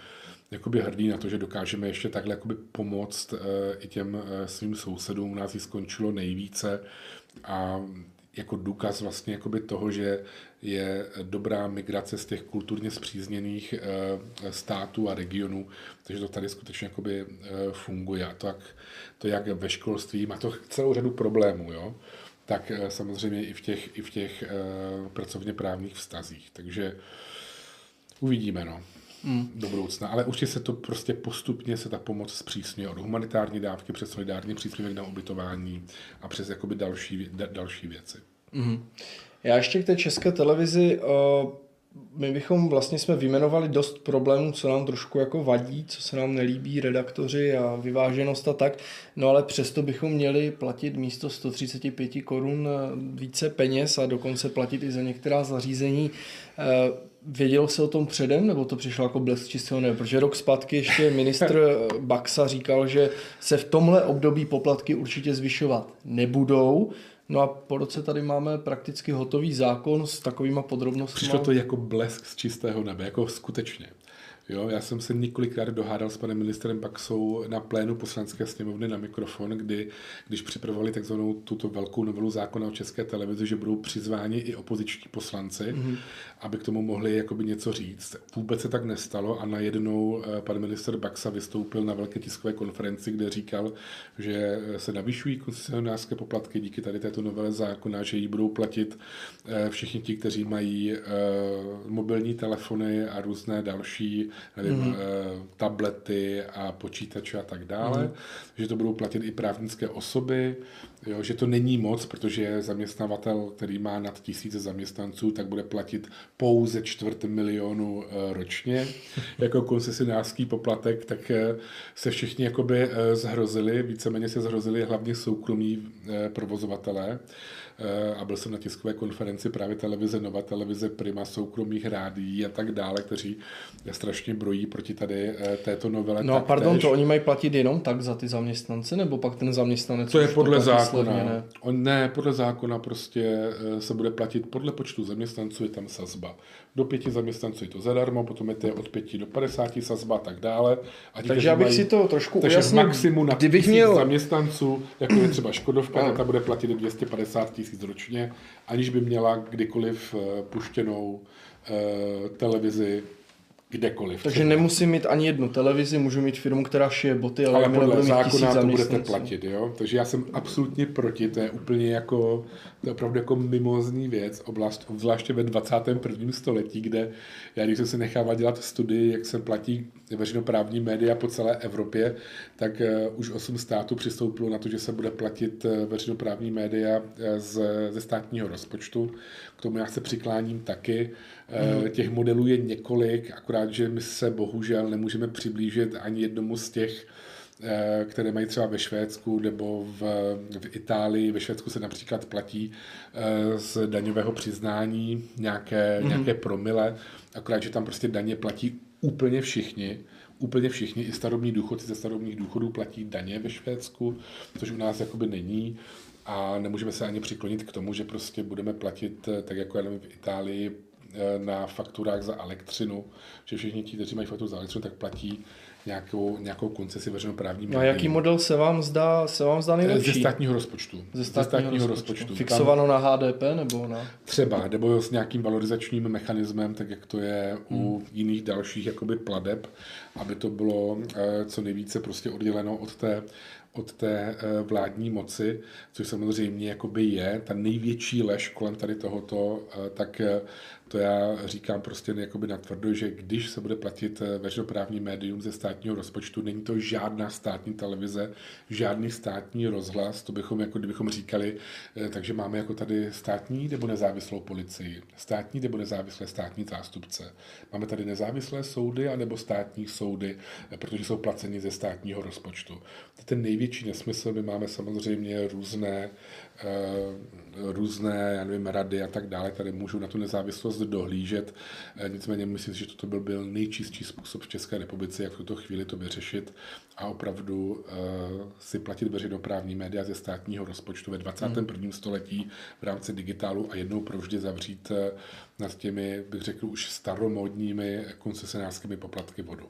jakoby hrdý na to, že dokážeme ještě takhle jakoby pomoct i těm svým sousedům. U nás ji skončilo nejvíce a jako důkaz vlastně jakoby toho, že je dobrá migrace z těch kulturně spřízněných států a regionů, takže to tady skutečně jakoby funguje. A tak to jak ve školství má to celou řadu problémů, jo? Tak samozřejmě i v těch pracovně právních vztazích. Takže uvidíme, no. Do budoucna, ale určitě se to prostě postupně se ta pomoc zpřísňuje od humanitární dávky přes solidární příspěvek na ubytování a přes jakoby další věci. Já ještě k té České televizi, my bychom vlastně jsme vyjmenovali dost problémů, co nám trošku jako vadí, co se nám nelíbí, redaktoři a vyváženost a tak, no ale přesto bychom měli platit místo 135 korun více peněz a dokonce platit i za některá zařízení. Vědělo se o tom předem, nebo to přišlo jako blesk čistého nebe? Protože rok zpátky ještě ministr Baxa říkal, že se v tomhle období poplatky určitě zvyšovat nebudou. No a po roce tady máme prakticky hotový zákon s takovýma podrobnostmi. Přišlo to jako blesk z čistého nebe, jako skutečně. Jo, já jsem se několikrát dohádal s panem ministrem Baxou na plénu Poslanecké sněmovny na mikrofon, když připravovali takzvanou tuto velkou novelu zákona o České televizi, že budou přizváni i opoziční poslanci, aby k tomu mohli jakoby něco říct. Vůbec se tak nestalo a najednou pan minister Baxa vystoupil na velké tiskové konferenci, kde říkal, že se navyšují koncesionářské poplatky díky tady této novele zákona, že ji budou platit všichni ti, kteří mají mobilní telefony a různé další tablety a počítače a tak dále, že to budou platit i právnické osoby, jo, že to není moc, protože zaměstnavatel, který má nad 1000 zaměstnanců, tak bude platit pouze 250 000 ročně jako koncesionářský poplatek, tak se všichni jakoby zhrozili, víceméně se zhrozili hlavně soukromí provozovatelé a byl jsem na tiskové konferenci právě televize Nova, televize Prima, soukromých rádií a tak dále, kteří strašně brojí proti tady této novele. No a pardon, to oni mají platit jenom tak za ty zaměstnance, nebo pak ten zaměstnanec? To je podle zákona. Ne? Ne, podle zákona prostě se bude platit podle počtu zaměstnanců, je tam sazba. Do 5 zaměstnanců je to zadarmo, potom je to od 5 do 50 sazba a tak dále. A takže abych si to trošku ujasnil, maximum na 1000 měl zaměstnanců, jako je třeba Škodovka, ta bude platit 250 000 ročně, aniž by měla kdykoliv puštěnou televizi kdekoliv. Takže nemusím mít ani jednu televizi, můžu mít firmu, která šije boty, ale podle zákona to budete platit, jo? Takže já jsem absolutně proti, to je úplně jako, to je opravdu jako mimozní věc, zvláště ve 21. století, kde já když jsem se nechával dělat studii, jak se platí veřejnoprávní média po celé Evropě, tak už 8 států přistoupilo na to, že se bude platit veřejnoprávní média ze státního rozpočtu. K tomu já se přikláním taky. Těch modelů je několik, akorát, že my se bohužel nemůžeme přiblížit ani jednomu z těch, které mají třeba ve Švédsku nebo v Itálii. Ve Švédsku se například platí z daňového přiznání nějaké promile, akorát, že tam prostě daně platí úplně všichni, i starobní důchodci ze starobních důchodů platí daně ve Švédsku, což u nás jakoby není. A nemůžeme se ani přiklonit k tomu, že prostě budeme platit, tak jako v Itálii, na fakturách za elektřinu, že všichni ti, kteří mají fakturu za elektřinu, tak platí nějakou koncesi veřejnoprávní. A jaký model se vám zdá nejlepší? Ze státního rozpočtu. Ze státního rozpočtu. Fixováno na HDP nebo na... Třeba, nebo s nějakým valorizačním mechanismem, tak jak to je u jiných dalších jakoby pladeb, aby to bylo co nejvíce prostě odděleno od té vládní moci, což samozřejmě jakoby je ta největší lež kolem tady tohoto, tak to já říkám prostě jakoby natvrdo, že když se bude platit veřejnoprávní médium ze státního rozpočtu, není to žádná státní televize, žádný státní rozhlas, to bychom, jako kdybychom říkali, takže máme jako tady státní nebo nezávislou policii, státní nebo nezávislé státní zástupce. Máme tady nezávislé soudy anebo státní soudy, protože jsou placeni ze státního rozpočtu. Ten největší nesmysl, my máme samozřejmě různé, já nevím, rady a tak dále, tady můžou na tu nezávislost dohlížet. Nicméně myslím si, že toto byl nejčistší způsob v České republice, jak v tuto chvíli to vyřešit a opravdu si platit veřejnoprávní média ze státního rozpočtu ve 21. století v rámci digitálu a jednou provždy zavřít nad těmi, bych řekl, už staromódními koncesionářskými poplatky vodu.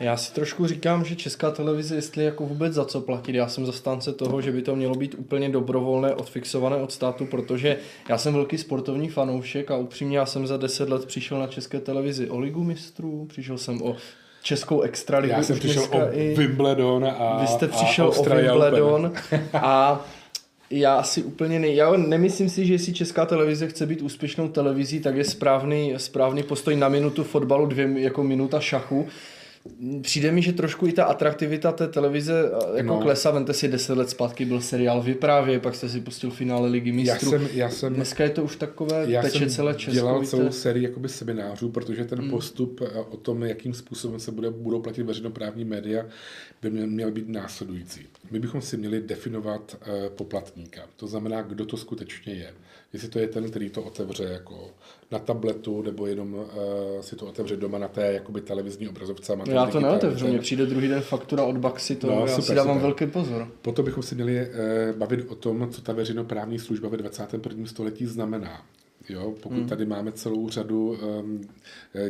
Já si trošku říkám, že Česká televize, jestli jako vůbec za co platit, já jsem zastánce toho, že by to mělo být úplně dobrovolné, odfixované od státu, protože já jsem velký sportovní fanoušek a upřímně já jsem za 10 let přišel na České televizi o Ligu mistrů, přišel jsem o Českou extraligu. Já jsem přišel o Wimbledon a vy jste přišel o Wimbledon a... Já nemyslím si, že jestli Česká televize chce být úspěšnou televizí, tak je správný postoj na minutu fotbalu, jako minuta šachu. Přijde mi, že trošku i ta atraktivita té televize klesá. Vemte si 10 let zpátky byl seriál Vyprávě, pak jste si pustil finále Ligy mistrů. Dneska je to už takové, teče celé Česko. Já jsem dělal celou sérii jakoby seminářů, protože ten postup o tom, jakým způsobem se budou platit veřejnoprávní média, by měl být následující. My bychom si měli definovat poplatníka. To znamená, kdo to skutečně je. Jestli to je ten, který to otevře jako na tabletu, nebo jenom si to otevře doma na té jakoby televizní obrazovce. Já to neotevřu, mně přijde druhý den faktura od Baxi, já si dávám velký pozor. Potom bychom si měli bavit o tom, co ta veřejnoprávní služba ve 21. století znamená. Jo, pokud tady máme celou řadu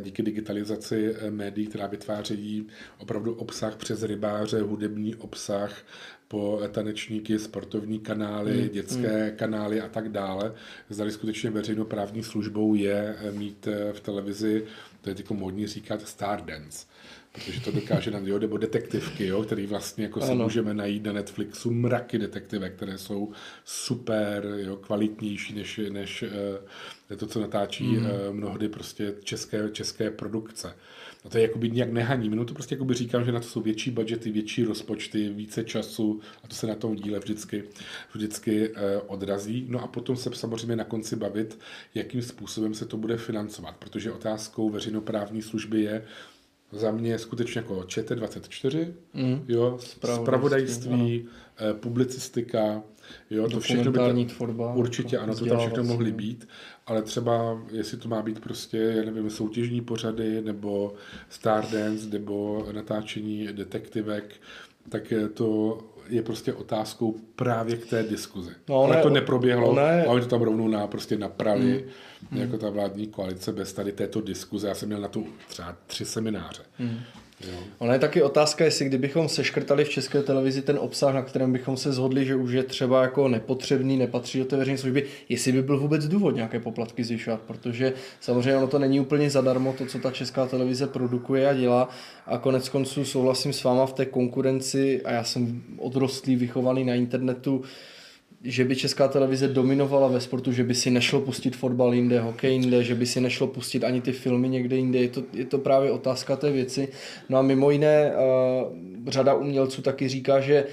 díky digitalizaci médií, která vytváří opravdu obsah přes rybáře, hudební obsah, po tanečníky, sportovní kanály, dětské kanály a tak dále. Zdali skutečně veřejnoprávní službou je mít v televizi, to je jako módní říkat, Stardance. Protože to dokáže nám, nebo detektivky, který vlastně jako se můžeme najít na Netflixu, mraky detektivek, které jsou super, kvalitnější než to, co natáčí mnohdy prostě české produkce. A to je jakoby nějak nehaním, to prostě jakoby říkám, že na to jsou větší budžety, větší rozpočty, více času a to se na tom díle vždycky odrazí. No a potom se samozřejmě na konci bavit, jakým způsobem se to bude financovat, protože otázkou veřejnoprávní služby je, za mě skutečně jako ČT24, zpravodajství, publicistika, to všechno by tvorba, určitě ano, to tam všechno mohly být, ale třeba jestli to má být prostě, já nevím, soutěžní pořady, nebo Stardance, nebo natáčení detektivek, tak to je prostě otázkou právě k té diskuzi. Ale to neproběhlo, ale to tam rovnou prostě naprali jako ta vládní koalice bez tady této diskuze. Já jsem měl na to třeba 3 semináře. Ona je taky otázka, jestli kdybychom seškrtali v České televizi ten obsah, na kterém bychom se shodli, že už je třeba jako nepotřebný, nepatří do té veřejné služby, jestli by byl vůbec důvod nějaké poplatky zvyšovat, protože samozřejmě ono to není úplně zadarmo, to, co ta Česká televize produkuje a dělá. A koneckonců souhlasím s váma v té konkurenci a já jsem odrostlý, vychovaný na internetu, že by Česká televize dominovala ve sportu, že by si nešlo pustit fotbal jinde, hokej jinde, že by si nešlo pustit ani ty filmy někde jinde. Je to právě otázka té věci. No a mimo jiné řada umělců taky říká, že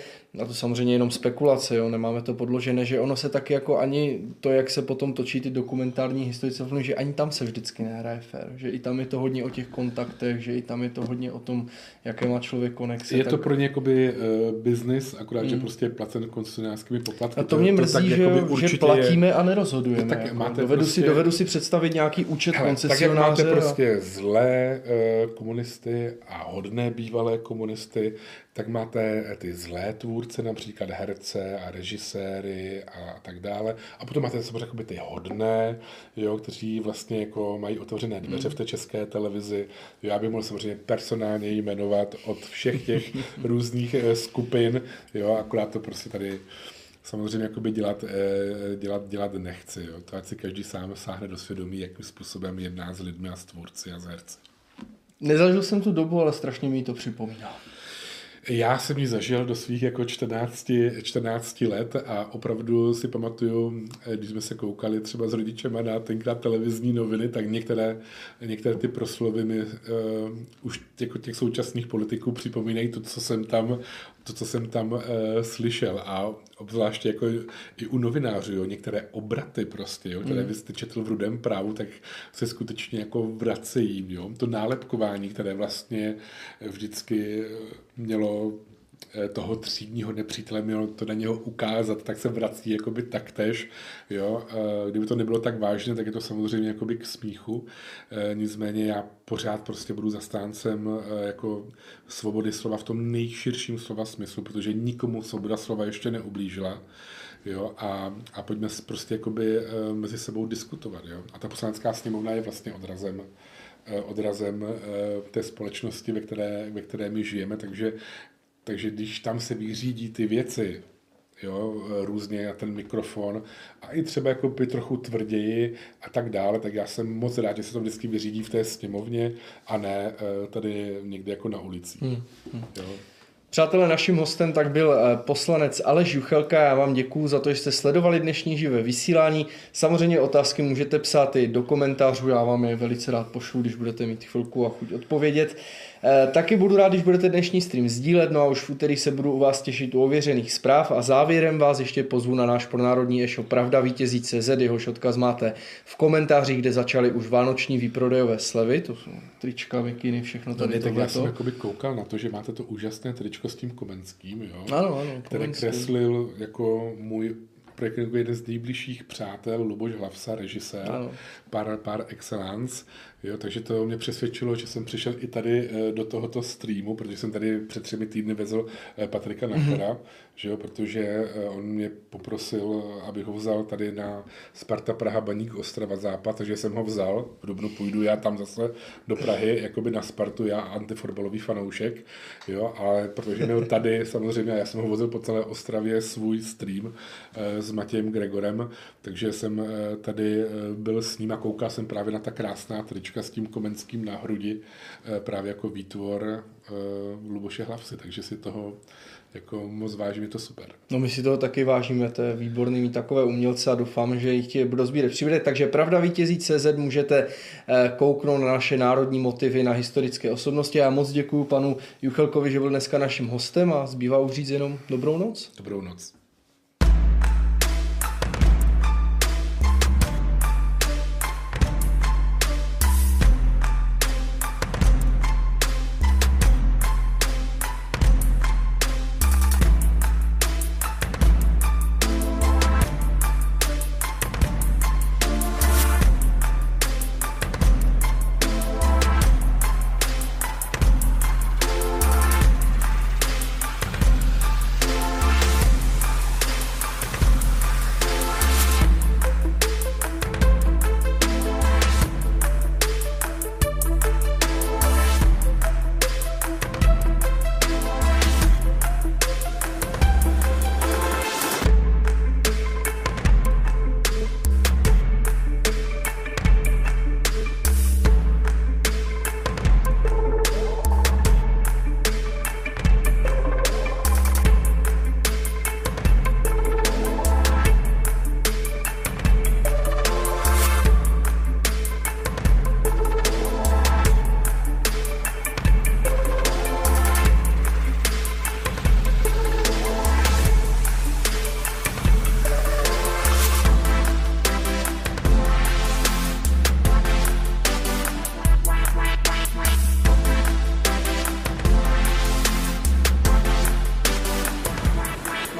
a to samozřejmě jenom spekulace, nemáme to podložené, že ono se taky jako ani to, jak se potom točí ty dokumentární historické filmy, že ani tam se vždycky nehraje fair, že i tam je to hodně o těch kontaktech, že i tam je to hodně o tom, jaké má člověk konexe. Je to pro ně jakoby business, akorát, že prostě je placen koncesionářskými poplatky. A to mě mrzí, že platíme a nerozhodujeme. Tak jako. Dovedu si představit nějaký účet koncesionáře. Tak máte prostě zlé komunisty a hodné bývalé komunisty, tak máte ty zlé tvůrce, tvůrce, například herce a režiséry a tak dále. A potom máte samozřejmě ty hodné, jo, kteří vlastně jako mají otevřené dveře v té české televizi. Já bych mohl samozřejmě personálně jmenovat od všech těch různých skupin, jo, akorát to prostě tady samozřejmě jakoby dělat nechci. Jo. To ať si každý sám sáhne do svědomí, jakým způsobem jedná s lidmi a s tvůrci a s herci. Nezažil jsem tu dobu, ale strašně mi to připomíná. Já jsem ji zažil do svých jako 14 let a opravdu si pamatuju, když jsme se koukali třeba s rodičema na tenkrát televizní noviny, tak některé ty proslovy mi už jako těch současných politiků připomínají to, co jsem tam slyšel. A obzvláště jako i u novinářů, jo, některé obraty prostě, jo, které byste četl v Rudém právu, tak se skutečně jako vracejí. Jo. To nálepkování, které vlastně vždycky mělo toho třídního nepřítele, mělo to na něho ukázat, tak se vrací jakoby taktéž. Jo. Kdyby to nebylo tak vážné, tak je to samozřejmě jakoby k smíchu. Nicméně já pořád prostě budu zastáncem jako svobody slova v tom nejširším slova smyslu, protože nikomu svoboda slova ještě neublížila. Jo, a pojďme prostě jakoby mezi sebou diskutovat. Jo. A ta Poslanecká sněmovna je vlastně odrazem té společnosti, ve které my žijeme, takže když tam se vyřídí ty věci, jo, různě na ten mikrofon a i třeba jako trochu tvrději a tak dále, tak já jsem moc rád, že se to vždycky vyřídí v té sněmovně a ne tady někde jako na ulici. Jo. Přátelé, naším hostem tak byl poslanec Aleš Juchelka. Já vám děkuju za to, že jste sledovali dnešní živé vysílání. Samozřejmě otázky můžete psát i do komentářů, já vám je velice rád pošlu, když budete mít chvilku a chuť odpovědět. Taky budu rád, když budete dnešní stream sdílet, no a už v úterý se budu u vás těšit u ověřených zpráv a závěrem vás ještě pozvu na náš pronárodní e-shop pravdavítězí.cz, jehož odkaz máte v komentářích, kde začaly už vánoční výprodejové slevy, to jsou trička, mikiny, všechno tady no, tohleto. Já jsem jakoby koukal na to, že máte to úžasné tričko s tím Komenským, jo? Ano, který Komenský kreslil jako můj jeden z nejbližších přátel, Luboš Hlavsa, režisér, par excellence. Jo, takže to mě přesvědčilo, že jsem přišel i tady do tohoto streamu, protože jsem tady před 3 týdny vezl Patrika Nachera, že jo, protože on mě poprosil, abych ho vzal tady na Sparta Praha Baník Ostrava Západ, takže jsem ho vzal, v dubnu půjdu já tam zase do Prahy, jakoby na Spartu, já antifotbalový fanoušek, jo, ale protože měl tady samozřejmě, já jsem ho vozil po celé Ostravě svůj stream s Matějem Gregorem, takže jsem tady byl s ním a koukal jsem právě na ta krásná trička s tím Komenským na hrudi, právě jako výtvor Luboše Hlavsy, takže si toho jako moc vážím, je to super. No my si toho taky vážíme, to je výborný mít takové umělce a doufám, že jich tě budu sbírat přibude. Takže pravdavítězí.cz můžete kouknout na naše národní motivy, na historické osobnosti. Já moc děkuju panu Juchelkovi, že byl dneska naším hostem a zbývá už říct jenom dobrou noc. Dobrou noc.